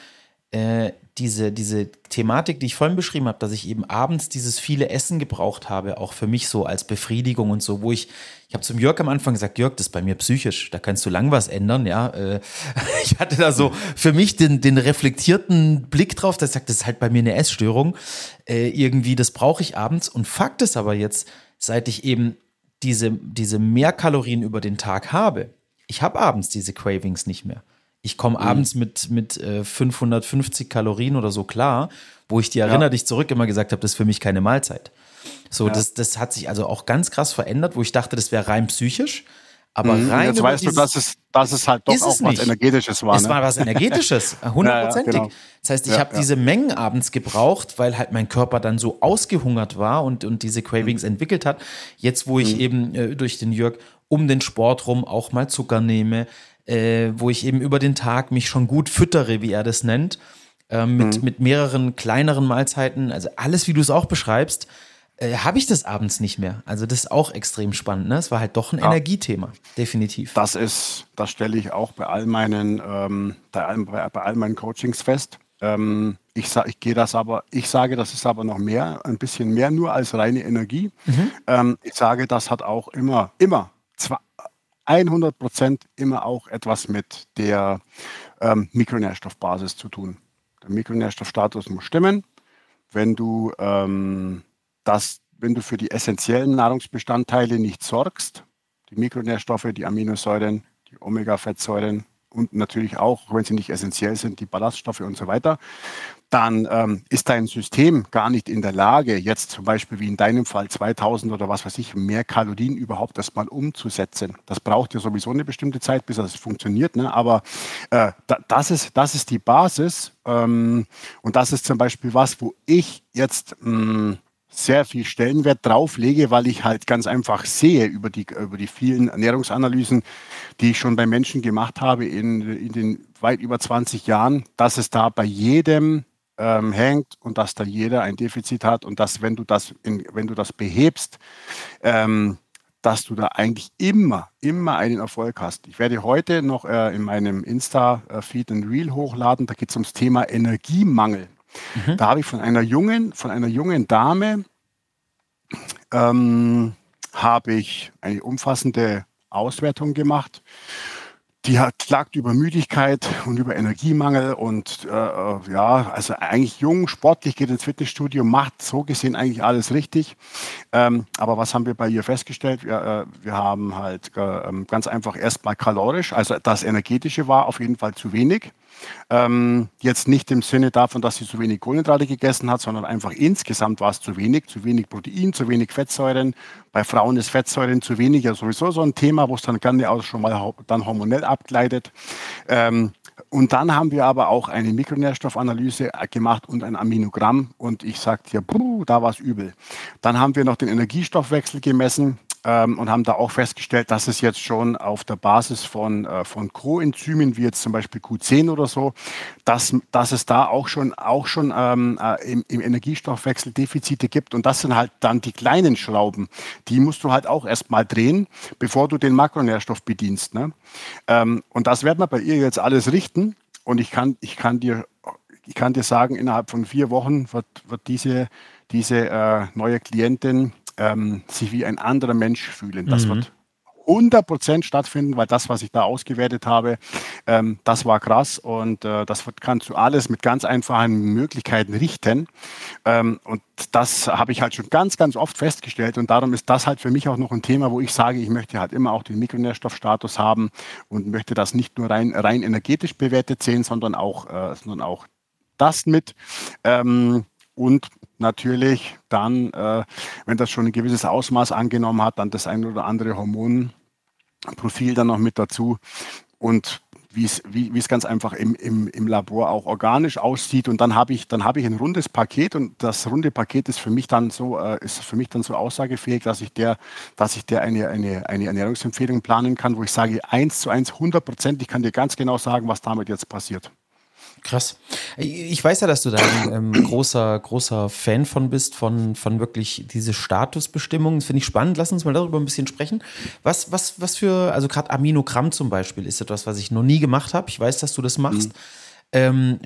äh, diese, diese Thematik, die ich vorhin beschrieben habe, dass ich eben abends dieses viele Essen gebraucht habe, auch für mich so als Befriedigung und so, wo ich, ich habe zum Jörg am Anfang gesagt, Jörg, das ist bei mir psychisch, da kannst du lang was ändern, ja. Ich hatte da so für mich den, den reflektierten Blick drauf, dass ich sage, das ist halt bei mir eine Essstörung, irgendwie, das brauche ich abends. Und Fakt ist aber jetzt, seit ich eben diese, diese Mehrkalorien über den Tag habe, ich habe abends diese Cravings nicht mehr. Ich komme abends mit, mit äh, fünfhundertfünfzig Kalorien oder so klar, wo ich dir erinnere, ja. dich zurück immer gesagt habe, das ist für mich keine Mahlzeit. So, ja. das, das hat sich also auch ganz krass verändert, wo ich dachte, das wäre rein psychisch. Aber mhm, rein. Jetzt weißt dieses, du, dass es, dass es halt doch auch was nicht. Energetisches war. Ne? Es war was Energetisches, hundertprozentig. Ja, ja, genau. Das heißt, ich ja, habe ja. diese Mengen abends gebraucht, weil halt mein Körper dann so ausgehungert war und, und diese Cravings mhm. entwickelt hat. Jetzt, wo ich mhm. eben äh, durch den Jörg um den Sport rum auch mal Zucker nehme, Äh, wo ich eben über den Tag mich schon gut füttere, wie er das nennt, äh, mit, mhm. mit mehreren kleineren Mahlzeiten, also alles, wie du es auch beschreibst, äh, habe ich das abends nicht mehr. Also das ist auch extrem spannend, ne? Es war halt doch ein ja. Energiethema, definitiv. Das ist, das stelle ich auch bei all meinen, ähm, bei, all, bei, bei all meinen Coachings fest. Ähm, ich, ich gehe das aber, ich sage, das ist aber noch mehr, ein bisschen mehr nur als reine Energie. Mhm. Ähm, ich sage, das hat auch immer, immer, zwar hundert Prozent immer auch etwas mit der ähm, Mikronährstoffbasis zu tun. Der Mikronährstoffstatus muss stimmen. Wenn du, ähm, das, wenn du für die essentiellen Nahrungsbestandteile nicht sorgst, die Mikronährstoffe, die Aminosäuren, die Omega-Fettsäuren und natürlich auch, wenn sie nicht essentiell sind, die Ballaststoffe und so weiter, dann ähm, ist dein System gar nicht in der Lage, jetzt zum Beispiel wie in deinem Fall zweitausend oder was weiß ich, mehr Kalorien überhaupt erstmal umzusetzen. Das braucht ja sowieso eine bestimmte Zeit, bis das funktioniert, ne? Aber äh, da, das ist, das ist die Basis, ähm, und das ist zum Beispiel was, wo ich jetzt mh, sehr viel Stellenwert drauf lege, weil ich halt ganz einfach sehe über die, über die vielen Ernährungsanalysen, die ich schon bei Menschen gemacht habe in, in den weit über zwanzig Jahren, dass es da bei jedem Ähm, hängt und dass da jeder ein Defizit hat und dass, wenn du das, in, wenn du das behebst, ähm, dass du da eigentlich immer, immer einen Erfolg hast. Ich werde heute noch äh, in meinem Insta-Feed ein Reel hochladen, da geht es ums Thema Energiemangel. Mhm. Da habe ich von einer jungen, von einer jungen Dame ähm, habe ich eine umfassende Auswertung gemacht. Die hat, klagt über Müdigkeit und über Energiemangel und äh, ja, also eigentlich jung, sportlich, geht ins Fitnessstudio, macht so gesehen eigentlich alles richtig. Ähm, aber was haben wir bei ihr festgestellt? Wir, äh, wir haben halt äh, ganz einfach erstmal kalorisch, also das Energetische war auf jeden Fall zu wenig. Ähm, jetzt nicht im Sinne davon, dass sie zu wenig Kohlenhydrate gegessen hat, sondern einfach insgesamt war es zu wenig, zu wenig Protein, zu wenig Fettsäuren. Bei Frauen ist Fettsäuren zu wenig ja sowieso so ein Thema, wo es dann gerne auch schon mal dann hormonell abgleitet. Ähm, und dann haben wir aber auch eine Mikronährstoffanalyse gemacht und ein Aminogramm und ich sagte ja, puh, da war es übel. Dann haben wir noch den Energiestoffwechsel gemessen. Ähm, und haben da auch festgestellt, dass es jetzt schon auf der Basis von, äh, von Coenzymen, wie jetzt zum Beispiel Q zehn oder so, dass, dass es da auch schon, auch schon ähm, äh, im, im Energiestoffwechsel Defizite gibt. Und das sind halt dann die kleinen Schrauben. Die musst du halt auch erstmal drehen, bevor du den Makronährstoff bedienst, ne? Ähm, und das werden wir bei ihr jetzt alles richten. Und ich kann, ich kann, dir, ich kann dir sagen, innerhalb von vier Wochen wird, wird diese, diese äh, neue Klientin Ähm, sich wie ein anderer Mensch fühlen. Das mhm. wird hundert Prozent stattfinden, weil das, was ich da ausgewertet habe, ähm, das war krass und äh, das wird, kannst du alles mit ganz einfachen Möglichkeiten richten. Ähm, und das habe ich halt schon ganz, ganz oft festgestellt und darum ist das halt für mich auch noch ein Thema, wo ich sage, ich möchte halt immer auch den Mikronährstoffstatus haben und möchte das nicht nur rein, rein energetisch bewertet sehen, sondern auch, äh, sondern auch das mit. Ähm, Und natürlich dann, äh, wenn das schon ein gewisses Ausmaß angenommen hat, dann das ein oder andere Hormonprofil dann noch mit dazu. Und wie's, wie es ganz einfach im, im, im Labor auch organisch aussieht. Und dann habe ich, dann habe ich ein rundes Paket und das runde Paket ist für mich dann so, äh, ist für mich dann so aussagefähig, dass ich der, dass ich der eine, eine, eine Ernährungsempfehlung planen kann, wo ich sage, eins zu eins, hundert Prozent, ich kann dir ganz genau sagen, was damit jetzt passiert. Krass. Ich weiß ja, dass du da ein ähm, großer, großer Fan von bist, von, von wirklich diese Statusbestimmung. Das finde ich spannend. Lass uns mal darüber ein bisschen sprechen. Was, was, was für, also gerade Aminogramm zum Beispiel ist etwas, was ich noch nie gemacht habe. Ich weiß, dass du das machst. Mhm. Ähm,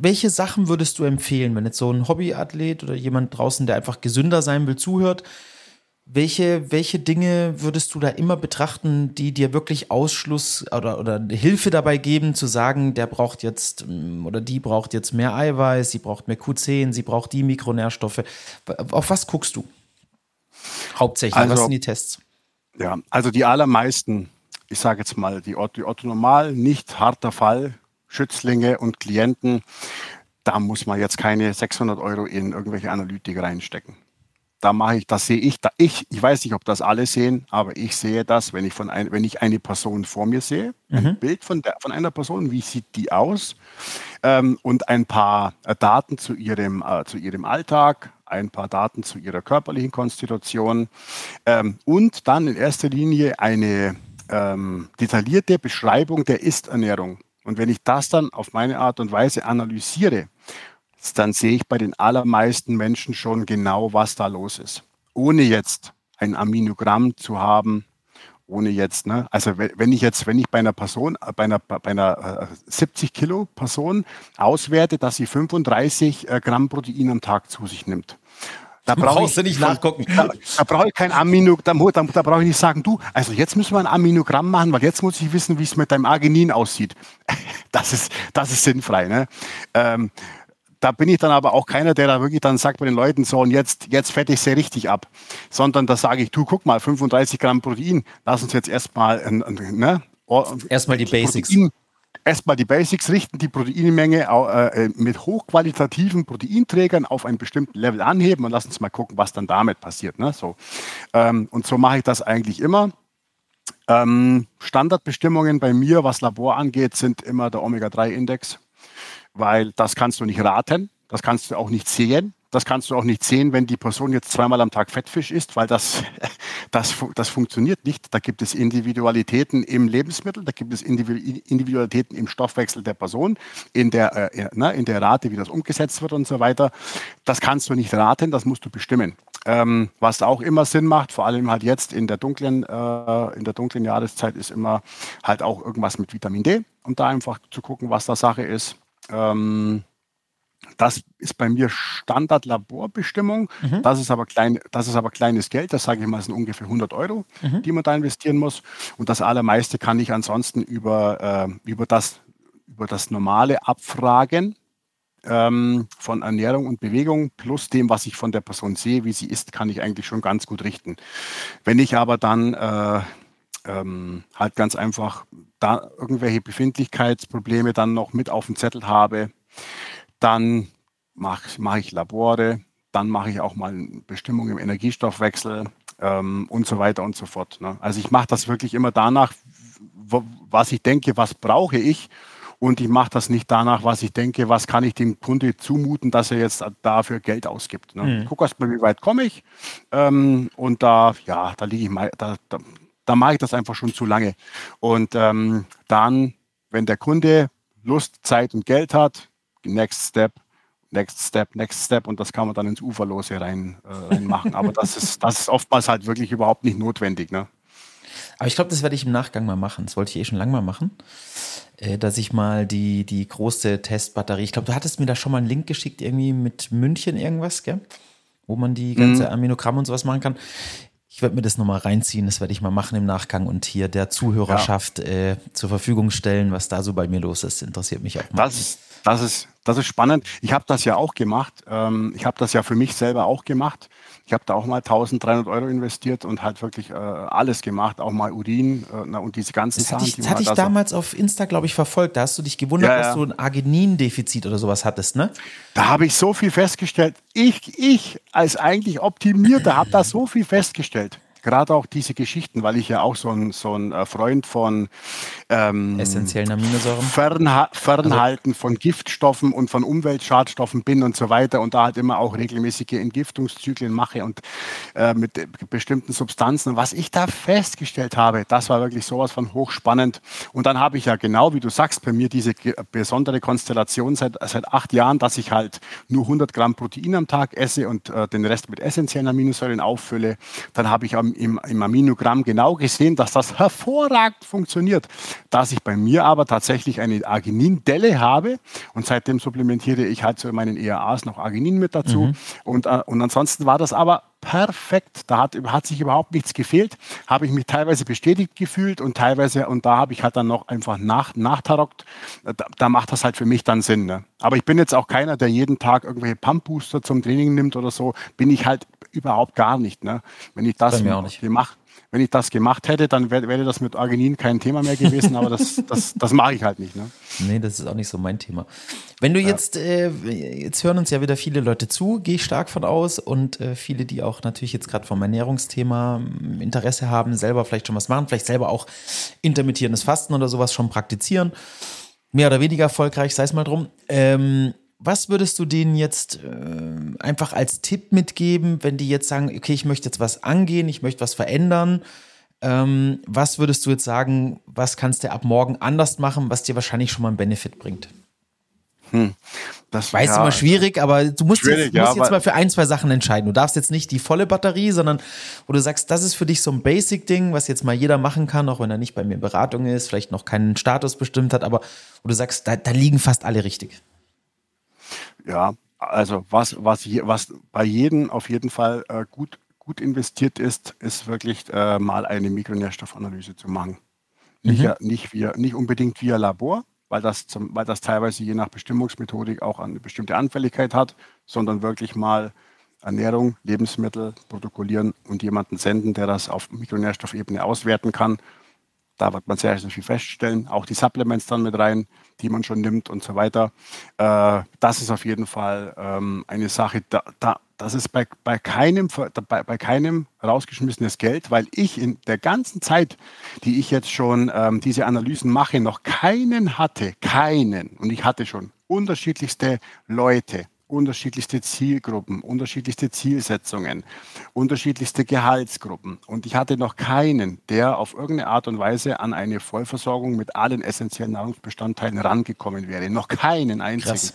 welche Sachen würdest du empfehlen, wenn jetzt so ein Hobbyathlet oder jemand draußen, der einfach gesünder sein will, zuhört? Welche, welche Dinge würdest du da immer betrachten, die dir wirklich Ausschluss oder, oder Hilfe dabei geben, zu sagen, der braucht jetzt oder die braucht jetzt mehr Eiweiß, sie braucht mehr Q zehn, sie braucht die Mikronährstoffe. Auf was guckst du? Hauptsächlich, also, was sind die Tests? Ja, also die allermeisten, ich sage jetzt mal, die Otto-Normal, nicht harter Fall, Schützlinge und Klienten, da muss man jetzt keine sechshundert Euro in irgendwelche Analytik reinstecken. Da mache ich, das sehe ich, da ich, ich weiß nicht, ob das alle sehen, aber ich sehe das, wenn ich von ein, wenn ich eine Person vor mir sehe, mhm. ein Bild von der, von einer Person, wie sieht die aus, ähm, und ein paar Daten zu ihrem, äh, zu ihrem Alltag, ein paar Daten zu ihrer körperlichen Konstitution, ähm, und dann in erster Linie eine ähm, detaillierte Beschreibung der Ist-Ernährung. Und wenn ich das dann auf meine Art und Weise analysiere, dann sehe ich bei den allermeisten Menschen schon genau, was da los ist. Ohne jetzt ein Aminogramm zu haben, ohne jetzt, ne? Also wenn ich jetzt, wenn ich bei einer Person, bei einer, bei einer siebzig Kilo Person auswerte, dass sie fünfunddreißig Gramm Protein am Tag zu sich nimmt. Da brauchst du nicht nachgucken. Da, da brauche ich kein Amino, da, da, da brauche ich nicht sagen, du, also jetzt müssen wir ein Aminogramm machen, weil jetzt muss ich wissen, wie es mit deinem Arginin aussieht. Das ist, das ist sinnfrei, ne? Ähm, Da bin ich dann aber auch keiner, der da wirklich dann sagt bei den Leuten so, und jetzt, jetzt fette ich sie richtig ab. Sondern da sage ich, du, guck mal, fünfunddreißig Gramm Protein, lass uns jetzt erstmal, ne? Erstmal die, die Basics. Erstmal die Basics richten, die Proteinmenge äh, mit hochqualitativen Proteinträgern auf einen bestimmten Level anheben und lass uns mal gucken, was dann damit passiert, ne? So. Ähm, und so mache ich das eigentlich immer. Ähm, Standardbestimmungen bei mir, was Labor angeht, sind immer der Omega drei Index. Weil das kannst du nicht raten, das kannst du auch nicht sehen. Das kannst du auch nicht sehen, wenn die Person jetzt zweimal am Tag Fettfisch isst, weil das, das, das funktioniert nicht. Da gibt es Individualitäten im Lebensmittel, da gibt es Individualitäten im Stoffwechsel der Person, in der, äh, na, in der Rate, wie das umgesetzt wird und so weiter. Das kannst du nicht raten, das musst du bestimmen. Ähm, was auch immer Sinn macht, vor allem halt jetzt in der dunklen, äh, in der dunklen Jahreszeit, ist immer halt auch irgendwas mit Vitamin D, um da einfach zu gucken, was da Sache ist. Ähm, das ist bei mir Standard-Laborbestimmung. Mhm. Das ist aber klein, das ist aber kleines Geld. Das sage ich mal, sind ungefähr hundert Euro, mhm. die man da investieren muss. Und das Allermeiste kann ich ansonsten über, äh, über, das, über das normale Abfragen ähm, von Ernährung und Bewegung plus dem, was ich von der Person sehe, wie sie ist, kann ich eigentlich schon ganz gut richten. Wenn ich aber dann äh, ähm, halt ganz einfach da irgendwelche Befindlichkeitsprobleme dann noch mit auf dem Zettel habe, dann mache mach ich Labore, dann mache ich auch mal Bestimmung im Energiestoffwechsel ähm, und so weiter und so fort, ne? Also ich mache das wirklich immer danach, wo, was ich denke, was brauche ich, und ich mache das nicht danach, was ich denke, was kann ich dem Kunde zumuten, dass er jetzt dafür Geld ausgibt, ne? Mhm. Ich gucke erstmal, wie weit komme ich, ähm, und da, ja, da liege ich mal, da, da, da mache ich das einfach schon zu lange. Und ähm, dann, wenn der Kunde Lust, Zeit und Geld hat, next step, next step, next step, und das kann man dann ins Uferlose hier rein, äh, rein machen. Aber das ist, das ist oftmals halt wirklich überhaupt nicht notwendig, ne? Aber ich glaube, das werde ich im Nachgang mal machen. Das wollte ich eh schon lange mal machen, äh, dass ich mal die, die große Testbatterie, ich glaube, du hattest mir da schon mal einen Link geschickt, irgendwie mit München irgendwas, gell? Wo man die ganze mhm. Aminogramm und sowas machen kann. Ich werde mir das nochmal reinziehen, das werde ich mal machen im Nachgang und hier der Zuhörerschaft ja. äh, zur Verfügung stellen, was da so bei mir los ist. Interessiert mich auch mal. Das, das, ist, das ist spannend. Ich habe das ja auch gemacht. Ähm, ich habe das ja für mich selber auch gemacht. Ich habe da auch mal dreizehnhundert Euro investiert und halt wirklich äh, alles gemacht, auch mal Urin äh, na, und diese ganzen das Sachen. Hatte ich, die das hatte ich da damals so auf Insta, glaube ich, verfolgt. Da hast du dich gewundert, ja, ja. dass du ein Arginindefizit oder sowas hattest, ne? Da habe ich so viel festgestellt. Ich, ich als eigentlich Optimierter habe da so viel festgestellt. Gerade auch diese Geschichten, weil ich ja auch so ein, so ein Freund von ähm, essentiellen Aminosäuren, Fernha- Fernhalten also. von Giftstoffen und von Umweltschadstoffen bin und so weiter, und da halt immer auch regelmäßige Entgiftungszyklen mache und äh, mit bestimmten Substanzen. Was ich da festgestellt habe, das war wirklich sowas von hochspannend. Und dann habe ich ja genau, wie du sagst, bei mir diese ge- besondere Konstellation seit, seit acht Jahren, dass ich halt nur hundert Gramm Protein am Tag esse und äh, den Rest mit essentiellen Aminosäuren auffülle. Dann habe ich am im, im Aminogramm genau gesehen, dass das hervorragend funktioniert. Da ich bei mir aber tatsächlich eine Arginin-Delle habe und seitdem supplementiere ich halt zu meinen E R As noch Arginin mit dazu. Mhm. Und, äh, und ansonsten war das aber perfekt. Da hat, hat sich überhaupt nichts gefehlt. Habe ich mich teilweise bestätigt gefühlt und teilweise, und da habe ich halt dann noch einfach nach, nachtarockt. Da, da macht das halt für mich dann Sinn. Ne? Aber ich bin jetzt auch keiner, der jeden Tag irgendwelche Pump-Booster zum Training nimmt oder so. Bin ich halt überhaupt gar nicht. Ne? Wenn ich das mache. Wenn ich das gemacht hätte, dann wäre wär das mit Arginin kein Thema mehr gewesen, aber das, das, das mache ich halt nicht. Ne? Nee, das ist auch nicht so mein Thema. Wenn du jetzt, ja. äh, jetzt hören uns ja wieder viele Leute zu, gehe ich stark von aus, und äh, viele, die auch natürlich jetzt gerade vom Ernährungsthema Interesse haben, selber vielleicht schon was machen, vielleicht selber auch intermittierendes Fasten oder sowas schon praktizieren, mehr oder weniger erfolgreich, sei es mal drum. Ähm, Was würdest du denen jetzt äh, einfach als Tipp mitgeben, wenn die jetzt sagen, okay, ich möchte jetzt was angehen, ich möchte was verändern? Ähm, was würdest du jetzt sagen, was kannst du ab morgen anders machen, was dir wahrscheinlich schon mal einen Benefit bringt? Hm, das war ja immer schwierig, aber du musst jetzt, musst ja, jetzt mal für ein, zwei Sachen entscheiden. Du darfst jetzt nicht die volle Batterie, sondern wo du sagst, das ist für dich so ein Basic-Ding, was jetzt mal jeder machen kann, auch wenn er nicht bei mir in Beratung ist, vielleicht noch keinen Status bestimmt hat, aber wo du sagst, da, da liegen fast alle richtig. Ja, also was, was, was bei jedem auf jeden Fall äh, gut, gut investiert ist, ist wirklich äh, mal eine Mikronährstoffanalyse zu machen. Mhm. Nicht, nicht, via, nicht unbedingt via Labor, weil das, zum, weil das teilweise je nach Bestimmungsmethodik auch eine bestimmte Anfälligkeit hat, sondern wirklich mal Ernährung, Lebensmittel protokollieren und jemanden senden, der das auf Mikronährstoffebene auswerten kann. Da wird man sehr, sehr viel feststellen. Auch die Supplements dann mit rein, die man schon nimmt und so weiter. Äh, das ist auf jeden Fall ähm, eine Sache. Da, da, das ist bei, bei, keinem, bei, bei keinem rausgeschmissenes Geld, weil ich in der ganzen Zeit, die ich jetzt schon ähm, diese Analysen mache, noch keinen hatte. Keinen. Und ich hatte schon unterschiedlichste Leute, unterschiedlichste Zielgruppen, unterschiedlichste Zielsetzungen, unterschiedlichste Gehaltsgruppen. Und ich hatte noch keinen, der auf irgendeine Art und Weise an eine Vollversorgung mit allen essentiellen Nahrungsbestandteilen rangekommen wäre. Noch keinen einzigen. Krass.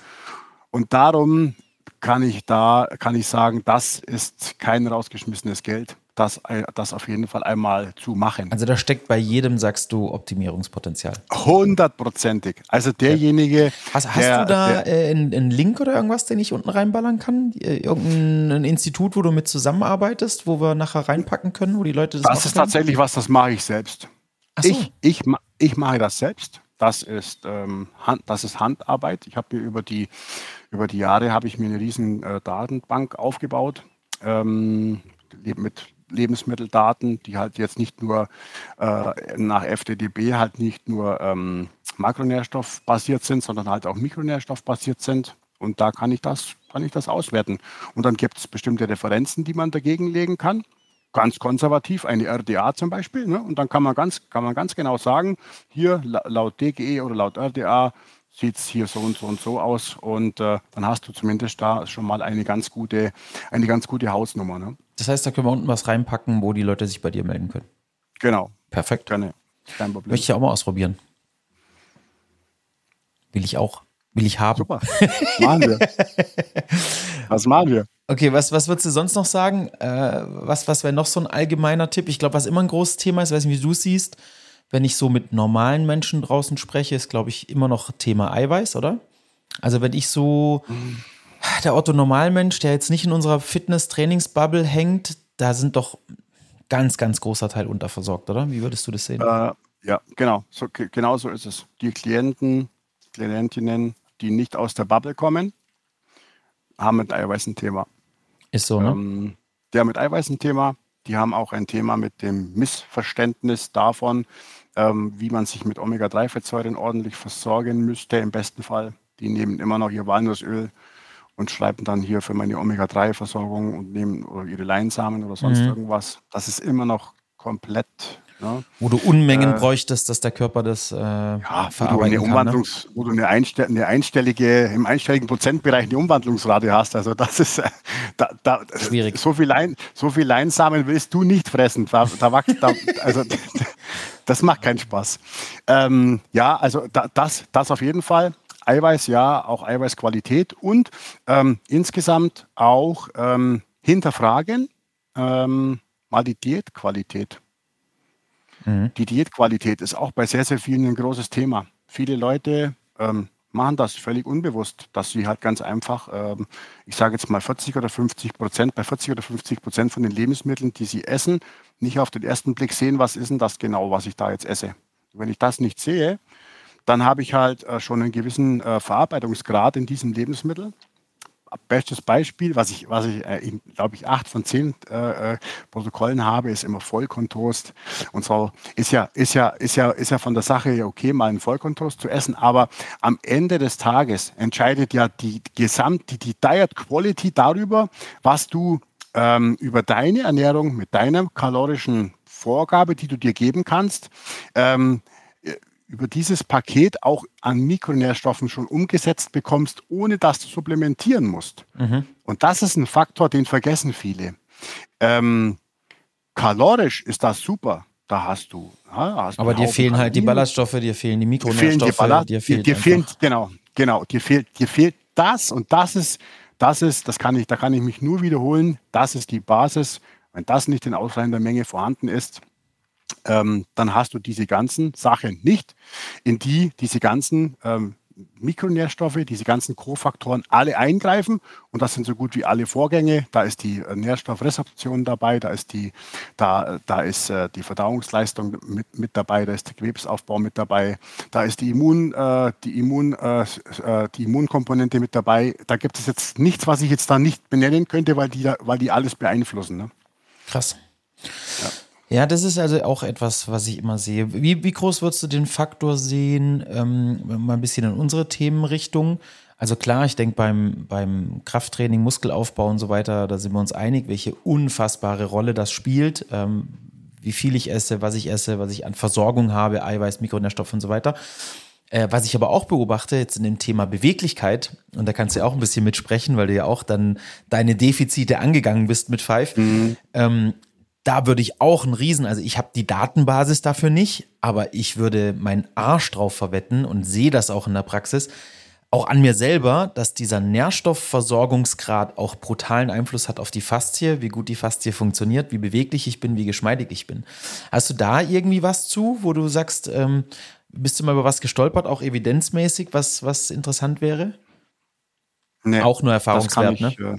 Und darum kann ich da kann ich sagen, das ist kein rausgeschmissenes Geld, das, das auf jeden Fall einmal zu machen. Also da steckt bei jedem, sagst du, Optimierungspotenzial. Hundertprozentig. Also derjenige... Ja. Hast, hast der, du da der, äh, einen, einen Link oder irgendwas, den ich unten reinballern kann? Irgendein Institut, wo du mit zusammenarbeitest, wo wir nachher reinpacken können, wo die Leute das machen? Das ist tatsächlich was, das mache ich selbst. Ach so. Ich, ich, ich mache das selbst. Das ist, ähm, Hand, das ist Handarbeit. Ich habe mir über die, über die Jahre habe ich mir eine riesen äh, Datenbank aufgebaut, ähm, mit Lebensmitteldaten, die halt jetzt nicht nur äh, nach F D D B halt nicht nur ähm, makronährstoffbasiert sind, sondern halt auch mikronährstoffbasiert sind. Und da kann ich das, kann ich das auswerten. Und dann gibt es bestimmte Referenzen, die man dagegen legen kann. Ganz konservativ, eine R D A zum Beispiel. Ne? Und dann kann man ganz, kann man ganz genau sagen, hier laut D G E oder laut R D A sieht es hier so und so und so aus. Und äh, dann hast du zumindest da schon mal eine ganz gute, eine ganz gute Hausnummer. Ne? Das heißt, da können wir unten was reinpacken, wo die Leute sich bei dir melden können. Genau. Perfekt. Gerne. Kein Problem. Möchte ich auch mal ausprobieren. Will ich auch. Will ich haben. Super. Machen wir. Was machen wir? Okay, was, was würdest du sonst noch sagen? Äh, was was wäre noch so ein allgemeiner Tipp? Ich glaube, was immer ein großes Thema ist, weiß nicht, wie du es siehst, wenn ich so mit normalen Menschen draußen spreche, ist, glaube ich, immer noch Thema Eiweiß, oder? Also wenn ich so... Mhm. Der Otto-Normalmensch, der jetzt nicht in unserer Fitness-Trainings-Bubble hängt, da sind doch ganz, ganz großer Teil unterversorgt, oder? Wie würdest du das sehen? Äh, ja, genau. So, genau so ist es. Die Klienten, Klientinnen, die nicht aus der Bubble kommen, haben mit Eiweiß ein Thema. Ist so, ne? Ähm, die haben mit Eiweiß ein Thema. Die haben auch ein Thema mit dem Missverständnis davon, ähm, wie man sich mit Omega drei Fettsäuren ordentlich versorgen müsste, im besten Fall. Die nehmen immer noch ihr Walnussöl und schreiben dann hier für meine Omega drei Versorgung und nehmen oder ihre Leinsamen oder sonst mhm. irgendwas. Das ist immer noch komplett. Ne? Wo du Unmengen äh, bräuchtest, dass der Körper das äh, ja, verarbeiten wo kann. Ne? Wo du eine, einstell eine einstellige, im einstelligen Prozentbereich eine Umwandlungsrate hast. Also das ist äh, da, da, schwierig. So viel, Lein, so viel Leinsamen willst du nicht fressen. Da, da wachst, da, also, das macht keinen Spaß. Ähm, ja, also da, das, das auf jeden Fall. Eiweiß, ja, auch Eiweißqualität und ähm, insgesamt auch ähm, hinterfragen, ähm, mal die Diätqualität. Mhm. Die Diätqualität ist auch bei sehr, sehr vielen ein großes Thema. Viele Leute ähm, machen das völlig unbewusst, dass sie halt ganz einfach, ähm, ich sage jetzt mal vierzig oder fünfzig Prozent, bei vierzig oder fünfzig Prozent von den Lebensmitteln, die sie essen, nicht auf den ersten Blick sehen, was ist denn das genau, was ich da jetzt esse. Wenn ich das nicht sehe, dann habe ich halt äh, schon einen gewissen äh, Verarbeitungsgrad in diesem Lebensmittel. Bestes Beispiel, was ich, was ich, äh, glaube ich, acht von zehn äh, Protokollen habe, ist immer Vollkorntoast. Und zwar ist ja, ist ja, ist ja, ist ja von der Sache ja okay, mal einen Vollkorntoast zu essen, aber am Ende des Tages entscheidet ja die gesamte, die Diet Quality darüber, was du ähm, über deine Ernährung mit deiner kalorischen Vorgabe, die du dir geben kannst, ähm, über dieses Paket auch an Mikronährstoffen schon umgesetzt bekommst, ohne dass du supplementieren musst. Mhm. Und das ist ein Faktor, den vergessen viele. Ähm, kalorisch ist das super. Da hast du. Ja, hast Aber dir fehlen Kalorien. Halt die Ballaststoffe, dir fehlen die Mikronährstoffe. Fehlen die dir fehlt dir, dir fehlen, genau, genau. Dir fehlt, dir fehlt das und das ist, das ist, das kann ich, da kann ich mich nur wiederholen. Das ist die Basis. Wenn das nicht in ausreichender Menge vorhanden ist, Ähm, dann hast du diese ganzen Sachen nicht, in die diese ganzen ähm, Mikronährstoffe, diese ganzen Kofaktoren alle eingreifen. Und das sind so gut wie alle Vorgänge. Da ist die äh, Nährstoffresorption dabei, da ist die, da, da ist, äh, die Verdauungsleistung mit, mit dabei, da ist der Gewebesaufbau mit dabei, da ist die, Immun, äh, die, Immun, äh, die Immunkomponente mit dabei. Da gibt es jetzt nichts, was ich jetzt da nicht benennen könnte, weil die, weil die alles beeinflussen. Ne? Krass. Ja. Ja, das ist also auch etwas, was ich immer sehe. Wie, wie groß würdest du den Faktor sehen, ähm, mal ein bisschen in unsere Themenrichtung? Also klar, ich denke beim, beim Krafttraining, Muskelaufbau und so weiter, da sind wir uns einig, welche unfassbare Rolle das spielt, ähm, wie viel ich esse, was ich esse, was ich an Versorgung habe, Eiweiß, Mikronährstoffe und so weiter. Äh, was ich aber auch beobachte jetzt in dem Thema Beweglichkeit, und da kannst du ja auch ein bisschen mitsprechen, weil du ja auch dann deine Defizite angegangen bist mit Five, mhm. ähm, Da würde ich auch einen Riesen, also ich habe die Datenbasis dafür nicht, aber ich würde meinen Arsch drauf verwetten und sehe das auch in der Praxis, auch an mir selber, dass dieser Nährstoffversorgungsgrad auch brutalen Einfluss hat auf die Faszie, wie gut die Faszie funktioniert, wie beweglich ich bin, wie geschmeidig ich bin. Hast du da irgendwie was zu, wo du sagst, ähm, bist du mal über was gestolpert, auch evidenzmäßig, was, was interessant wäre? Nee, auch nur Erfahrungswert, das kann ich, ne? Äh,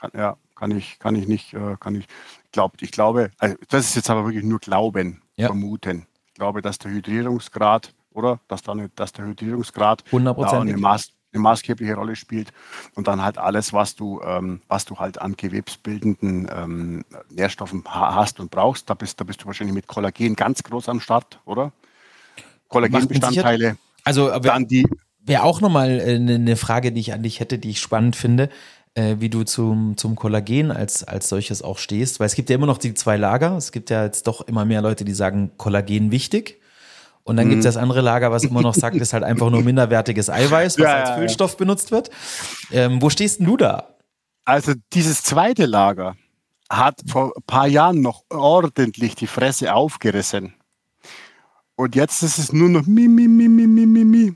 kann, ja, kann ich, kann ich nicht, äh, kann ich... Glaubt. Ich glaube, also das ist jetzt aber wirklich nur Glauben, ja. Vermuten. Ich glaube, dass der Hydrierungsgrad, oder? Dass, da eine, dass der Hydrierungsgrad da eine, Maß, eine maßgebliche Rolle spielt. Und dann halt alles, was du, ähm, was du halt an gewebsbildenden ähm, Nährstoffen hast und brauchst. Da bist, da bist du wahrscheinlich mit Kollagen ganz groß am Start, oder? Kollagenbestandteile. Also, dann die. Wäre auch nochmal eine Frage, die ich an dich hätte, die ich spannend finde. Wie du zum, zum Kollagen als, als solches auch stehst. Weil es gibt ja immer noch die zwei Lager. Es gibt ja jetzt doch immer mehr Leute, die sagen, Kollagen wichtig. Und dann mhm. gibt es das andere Lager, was immer noch sagt, ist halt einfach nur minderwertiges Eiweiß, was ja, als Füllstoff ja. benutzt wird. Ähm, wo stehst denn du da? Also dieses zweite Lager hat vor ein paar Jahren noch ordentlich die Fresse aufgerissen. Und jetzt ist es nur noch mi, mi, mi, mi, mi, mi.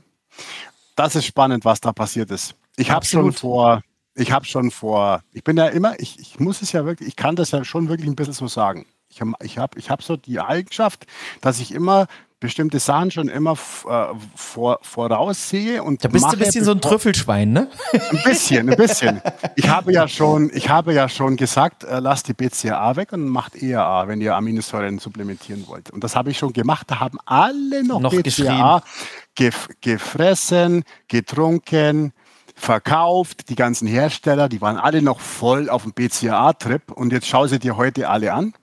Das ist spannend, was da passiert ist. Ich habe schon vor... Ich habe schon vor, ich bin ja immer, ich, ich muss es ja wirklich, ich kann das ja schon wirklich ein bisschen so sagen. Ich habe ich hab, ich hab so die Eigenschaft, dass ich immer bestimmte Sachen schon immer äh, vor, voraussehe. Und da bist du ein bisschen so ein Trüffelschwein, ne? Ein bisschen, ein bisschen. Ich habe ja schon, ich habe ja schon gesagt, äh, lasst die B C A A weg und macht E A A, wenn ihr Aminosäuren supplementieren wollt. Und das habe ich schon gemacht. Da haben alle noch, noch B C A A gef- gefressen, getrunken, verkauft, die ganzen Hersteller, die waren alle noch voll auf dem B C A A-Trip und jetzt schau sie dir heute alle an.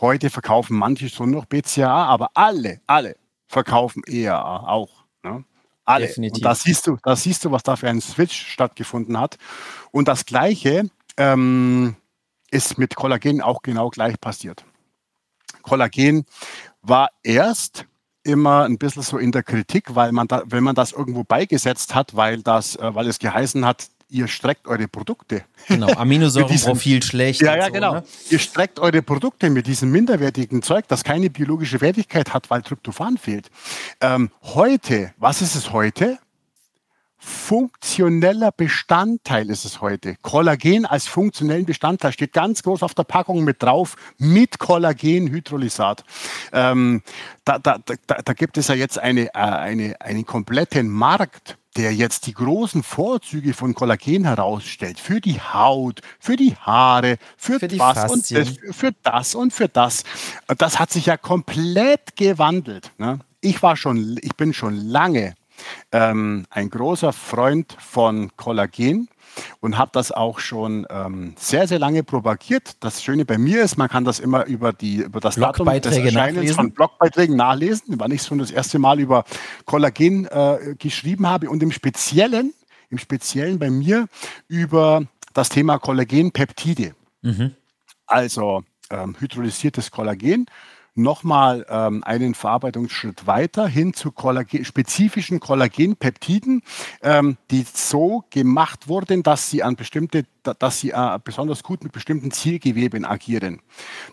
Heute verkaufen manche schon noch B C A A, aber alle, alle verkaufen E A A auch. Ne? Alle. Definitiv. Und da siehst du, da siehst du, was da für ein Switch stattgefunden hat. Und das Gleiche ähm, ist mit Kollagen auch genau gleich passiert. Kollagen war erst immer ein bisschen so in der Kritik, weil man da, wenn man das irgendwo beigesetzt hat, weil das, äh, weil es geheißen hat, ihr streckt eure Produkte. Genau, Aminosäurenprofil schlecht. Ja, ja, so, genau. Ne? Ihr streckt eure Produkte mit diesem minderwertigen Zeug, das keine biologische Wertigkeit hat, weil Tryptophan fehlt. Ähm, heute, was ist es heute? funktioneller Bestandteil ist es heute. Kollagen als funktionellen Bestandteil steht ganz groß auf der Packung mit drauf, mit Kollagenhydrolysat. Ähm, da, da, da, da gibt es ja jetzt eine, äh, eine, einen kompletten Markt, der jetzt die großen Vorzüge von Kollagen herausstellt. Für die Haut, für die Haare, für, für, die das und das, für das und für das. Das hat sich ja komplett gewandelt. Ne? Ich war schon, ich bin schon lange ähm, ein großer Freund von Kollagen und habe das auch schon ähm, sehr, sehr lange propagiert. Das Schöne bei mir ist, man kann das immer über, die, über das Datum des Erscheinens von Blogbeiträgen nachlesen, weil ich schon das erste Mal über Kollagen äh, geschrieben habe und im Speziellen, im Speziellen bei mir über das Thema Kollagenpeptide. Mhm. Also ähm, hydrolysiertes Kollagen. Nochmal ähm, einen Verarbeitungsschritt weiter hin zu Kollagen, spezifischen Kollagenpeptiden, ähm, die so gemacht wurden, dass sie an bestimmte, dass sie äh, besonders gut mit bestimmten Zielgeweben agieren.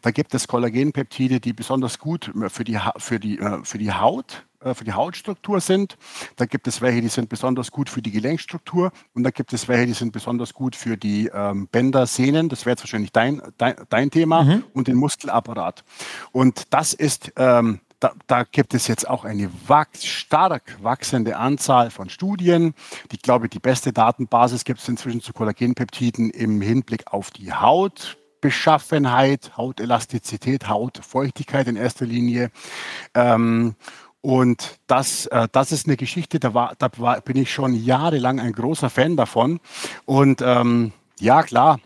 Da gibt es Kollagenpeptide, die besonders gut für die ha- für die äh, für die Haut äh, für die Hautstruktur sind. Da gibt es welche, die sind besonders gut für die Gelenkstruktur und da gibt es welche, die sind besonders gut für die ähm, Bänder, Sehnen. Das wäre jetzt wahrscheinlich dein dein, dein Thema, mhm, und den Muskelapparat. Und das ist, ähm, da, da gibt es jetzt auch eine wachs, stark wachsende Anzahl von Studien. Die, glaube ich, die beste Datenbasis gibt es inzwischen zu Kollagenpeptiden im Hinblick auf die Hautbeschaffenheit, Hautelastizität, Hautfeuchtigkeit in erster Linie. Ähm, und das, äh, das ist eine Geschichte, da, war, da war, bin ich schon jahrelang ein großer Fan davon. Und ähm, ja, klar.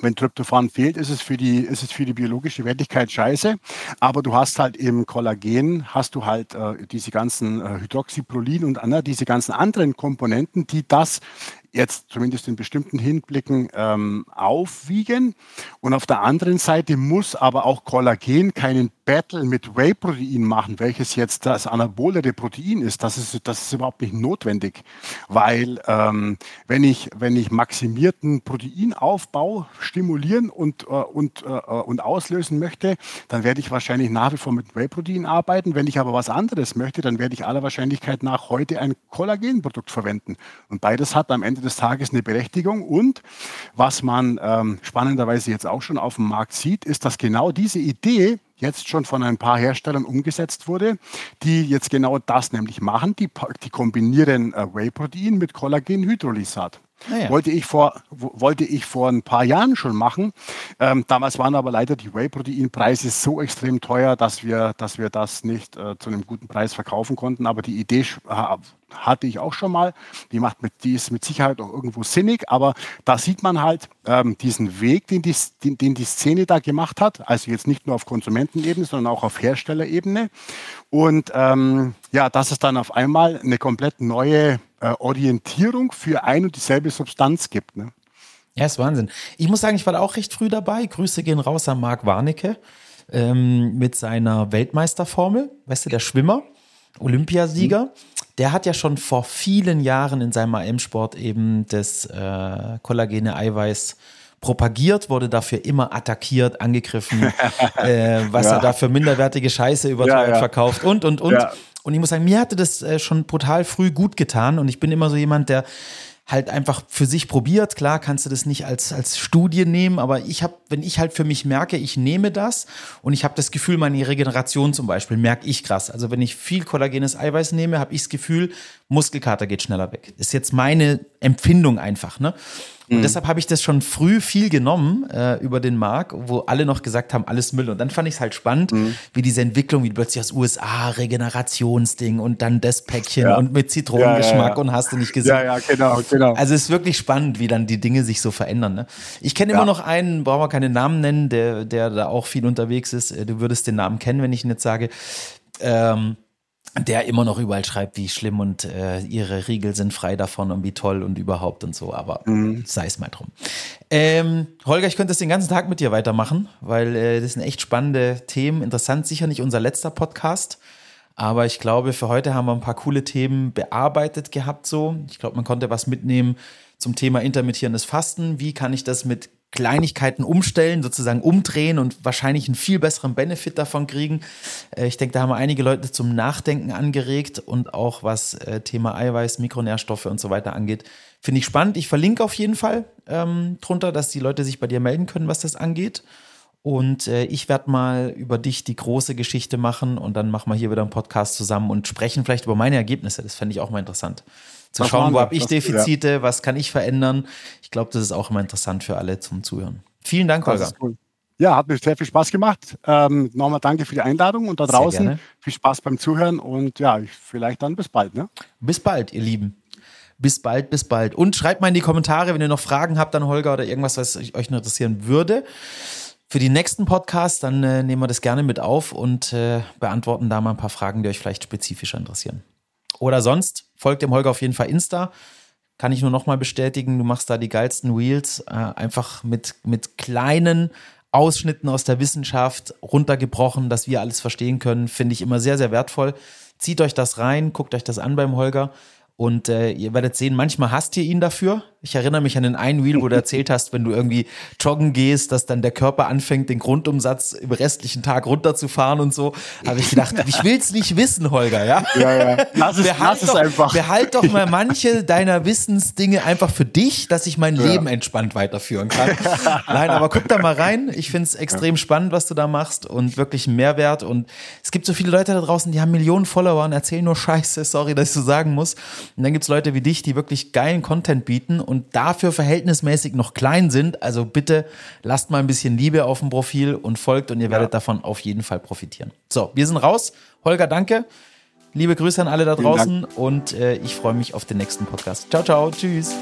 Wenn Tryptophan fehlt, ist es für die, ist es für die biologische Wertigkeit scheiße. Aber du hast halt im Kollagen, hast du halt äh, diese ganzen äh, Hydroxyprolin und andere, diese ganzen anderen Komponenten, die das jetzt zumindest in bestimmten Hinblicken ähm, aufwiegen. Und auf der anderen Seite muss aber auch Kollagen keinen Battle mit Whey-Protein machen, welches jetzt das anabolere Protein ist. Das ist, das ist überhaupt nicht notwendig, weil ähm, wenn ich, wenn ich maximierten Proteinaufbau stimulieren und, äh, und, äh, und auslösen möchte, dann werde ich wahrscheinlich nach wie vor mit Whey-Protein arbeiten. Wenn ich aber was anderes möchte, dann werde ich aller Wahrscheinlichkeit nach heute ein Kollagenprodukt verwenden. Und beides hat am Ende des Tages eine Berechtigung. Und was man ähm, spannenderweise jetzt auch schon auf dem Markt sieht, ist, dass genau diese Idee jetzt schon von ein paar Herstellern umgesetzt wurde, die jetzt genau das nämlich machen. Die, die kombinieren äh, Whey-Protein mit Kollagenhydrolysat. Naja. Wollte ich vor, wollte ich vor ein paar Jahren schon machen. Ähm, damals waren aber leider die Whey-Protein-Preise so extrem teuer, dass wir, dass wir das nicht äh, zu einem guten Preis verkaufen konnten. Aber die Idee äh, hatte ich auch schon mal. Die macht mit, die ist mit Sicherheit auch irgendwo sinnig. Aber da sieht man halt ähm, diesen Weg, den die, den, den die Szene da gemacht hat. Also jetzt nicht nur auf Konsumentenebene, sondern auch auf Herstellerebene. Und ähm, ja, das ist dann auf einmal eine komplett neue Orientierung für ein und dieselbe Substanz gibt. Ne? Ja, ist Wahnsinn. Ich muss sagen, ich war auch recht früh dabei. Grüße gehen raus an Marc Warnecke ähm, mit seiner Weltmeisterformel. Weißt du, der Schwimmer, Olympiasieger, mhm, der hat ja schon vor vielen Jahren in seinem A M-Sport eben das äh, kollagene Eiweiß propagiert, wurde dafür immer attackiert, angegriffen, äh, was ja. er da für minderwertige Scheiße überteuert ja, ja. verkauft und, und, und. Ja. Und ich muss sagen, mir hatte das schon brutal früh gut getan und ich bin immer so jemand, der halt einfach für sich probiert. Klar kannst du das nicht als, als Studie nehmen, aber ich habe, wenn ich halt für mich merke, ich nehme das und ich habe das Gefühl, meine Regeneration zum Beispiel, merke ich krass. Also wenn ich viel kollagenes Eiweiß nehme, habe ich das Gefühl, Muskelkater geht schneller weg. Ist jetzt meine Empfindung einfach, ne? Und mhm. deshalb habe ich das schon früh viel genommen äh, über den Markt, wo alle noch gesagt haben, alles Müll. Und dann fand ich es halt spannend, mhm. wie diese Entwicklung, wie plötzlich aus U S A Regenerationsding und dann das Päckchen ja. und mit Zitronengeschmack ja, ja, ja. und hast du nicht gesehen. Ja, ja, genau, genau. Also es ist wirklich spannend, wie dann die Dinge sich so verändern. Ne? Ich kenne ja. immer noch einen, brauchen wir keine Namen nennen, der, der da auch viel unterwegs ist. Du würdest den Namen kennen, wenn ich ihn jetzt sage. Ähm, Der immer noch überall schreibt, wie schlimm und äh, ihre Riegel sind frei davon und wie toll und überhaupt und so, aber mhm. sei es mal drum. Ähm, Holger, ich könnte das den ganzen Tag mit dir weitermachen, weil äh, das sind echt spannende Themen. Interessant, sicher nicht unser letzter Podcast, aber ich glaube, für heute haben wir ein paar coole Themen bearbeitet gehabt so. Ich glaube, man konnte was mitnehmen zum Thema intermittierendes Fasten. Wie kann ich das mit Kleinigkeiten umstellen, sozusagen umdrehen und wahrscheinlich einen viel besseren Benefit davon kriegen. Ich denke, da haben wir einige Leute zum Nachdenken angeregt und auch was Thema Eiweiß, Mikronährstoffe und so weiter angeht. Finde ich spannend. Ich verlinke auf jeden Fall ähm, drunter, dass die Leute sich bei dir melden können, was das angeht. Und äh, ich werde mal über dich die große Geschichte machen und dann machen wir hier wieder einen Podcast zusammen und sprechen vielleicht über meine Ergebnisse. Das fände ich auch mal interessant. Zu schauen, wo habe ich Defizite, ja. Was kann ich verändern. Ich glaube, das ist auch immer interessant für alle zum Zuhören. Vielen Dank, Holger. Cool. Ja, hat mir sehr viel Spaß gemacht. Ähm, nochmal danke für die Einladung und da draußen viel Spaß beim Zuhören und ja, vielleicht dann bis bald. Ne? Bis bald, ihr Lieben. Bis bald, bis bald. Und schreibt mal in die Kommentare, wenn ihr noch Fragen habt an Holger oder irgendwas, was euch noch interessieren würde. Für die nächsten Podcasts, dann äh, nehmen wir das gerne mit auf und äh, beantworten da mal ein paar Fragen, die euch vielleicht spezifischer interessieren. Oder sonst, folgt dem Holger auf jeden Fall Insta. Kann ich nur nochmal bestätigen, du machst da die geilsten Reels, äh, einfach mit, mit kleinen Ausschnitten aus der Wissenschaft runtergebrochen, dass wir alles verstehen können. Finde ich immer sehr, sehr wertvoll. Zieht euch das rein, guckt euch das an beim Holger. Und äh, ihr werdet sehen, manchmal hasst ihr ihn dafür. Ich erinnere mich an den einen Reel, wo du erzählt hast, wenn du irgendwie joggen gehst, dass dann der Körper anfängt, den Grundumsatz im restlichen Tag runterzufahren und so. Habe ich gedacht, ich will es nicht wissen, Holger. Ja, ja, ja. Lass es, behalt lass doch, es einfach. Behalt doch mal manche deiner Wissensdinge einfach für dich, dass ich mein ja. Leben entspannt weiterführen kann. Nein, aber guck da mal rein. Ich finde es extrem spannend, was du da machst und wirklich einen Mehrwert. Und es gibt so viele Leute da draußen, die haben Millionen Follower und erzählen nur Scheiße. Sorry, dass ich so sagen muss. Und dann gibt es Leute wie dich, die wirklich geilen Content bieten und dafür verhältnismäßig noch klein sind. Also bitte lasst mal ein bisschen Liebe auf dem Profil und folgt und ihr werdet ja. davon auf jeden Fall profitieren. So, wir sind raus. Holger, danke. Liebe Grüße an alle da draußen und äh, ich freue mich auf den nächsten Podcast. Ciao, ciao. Tschüss.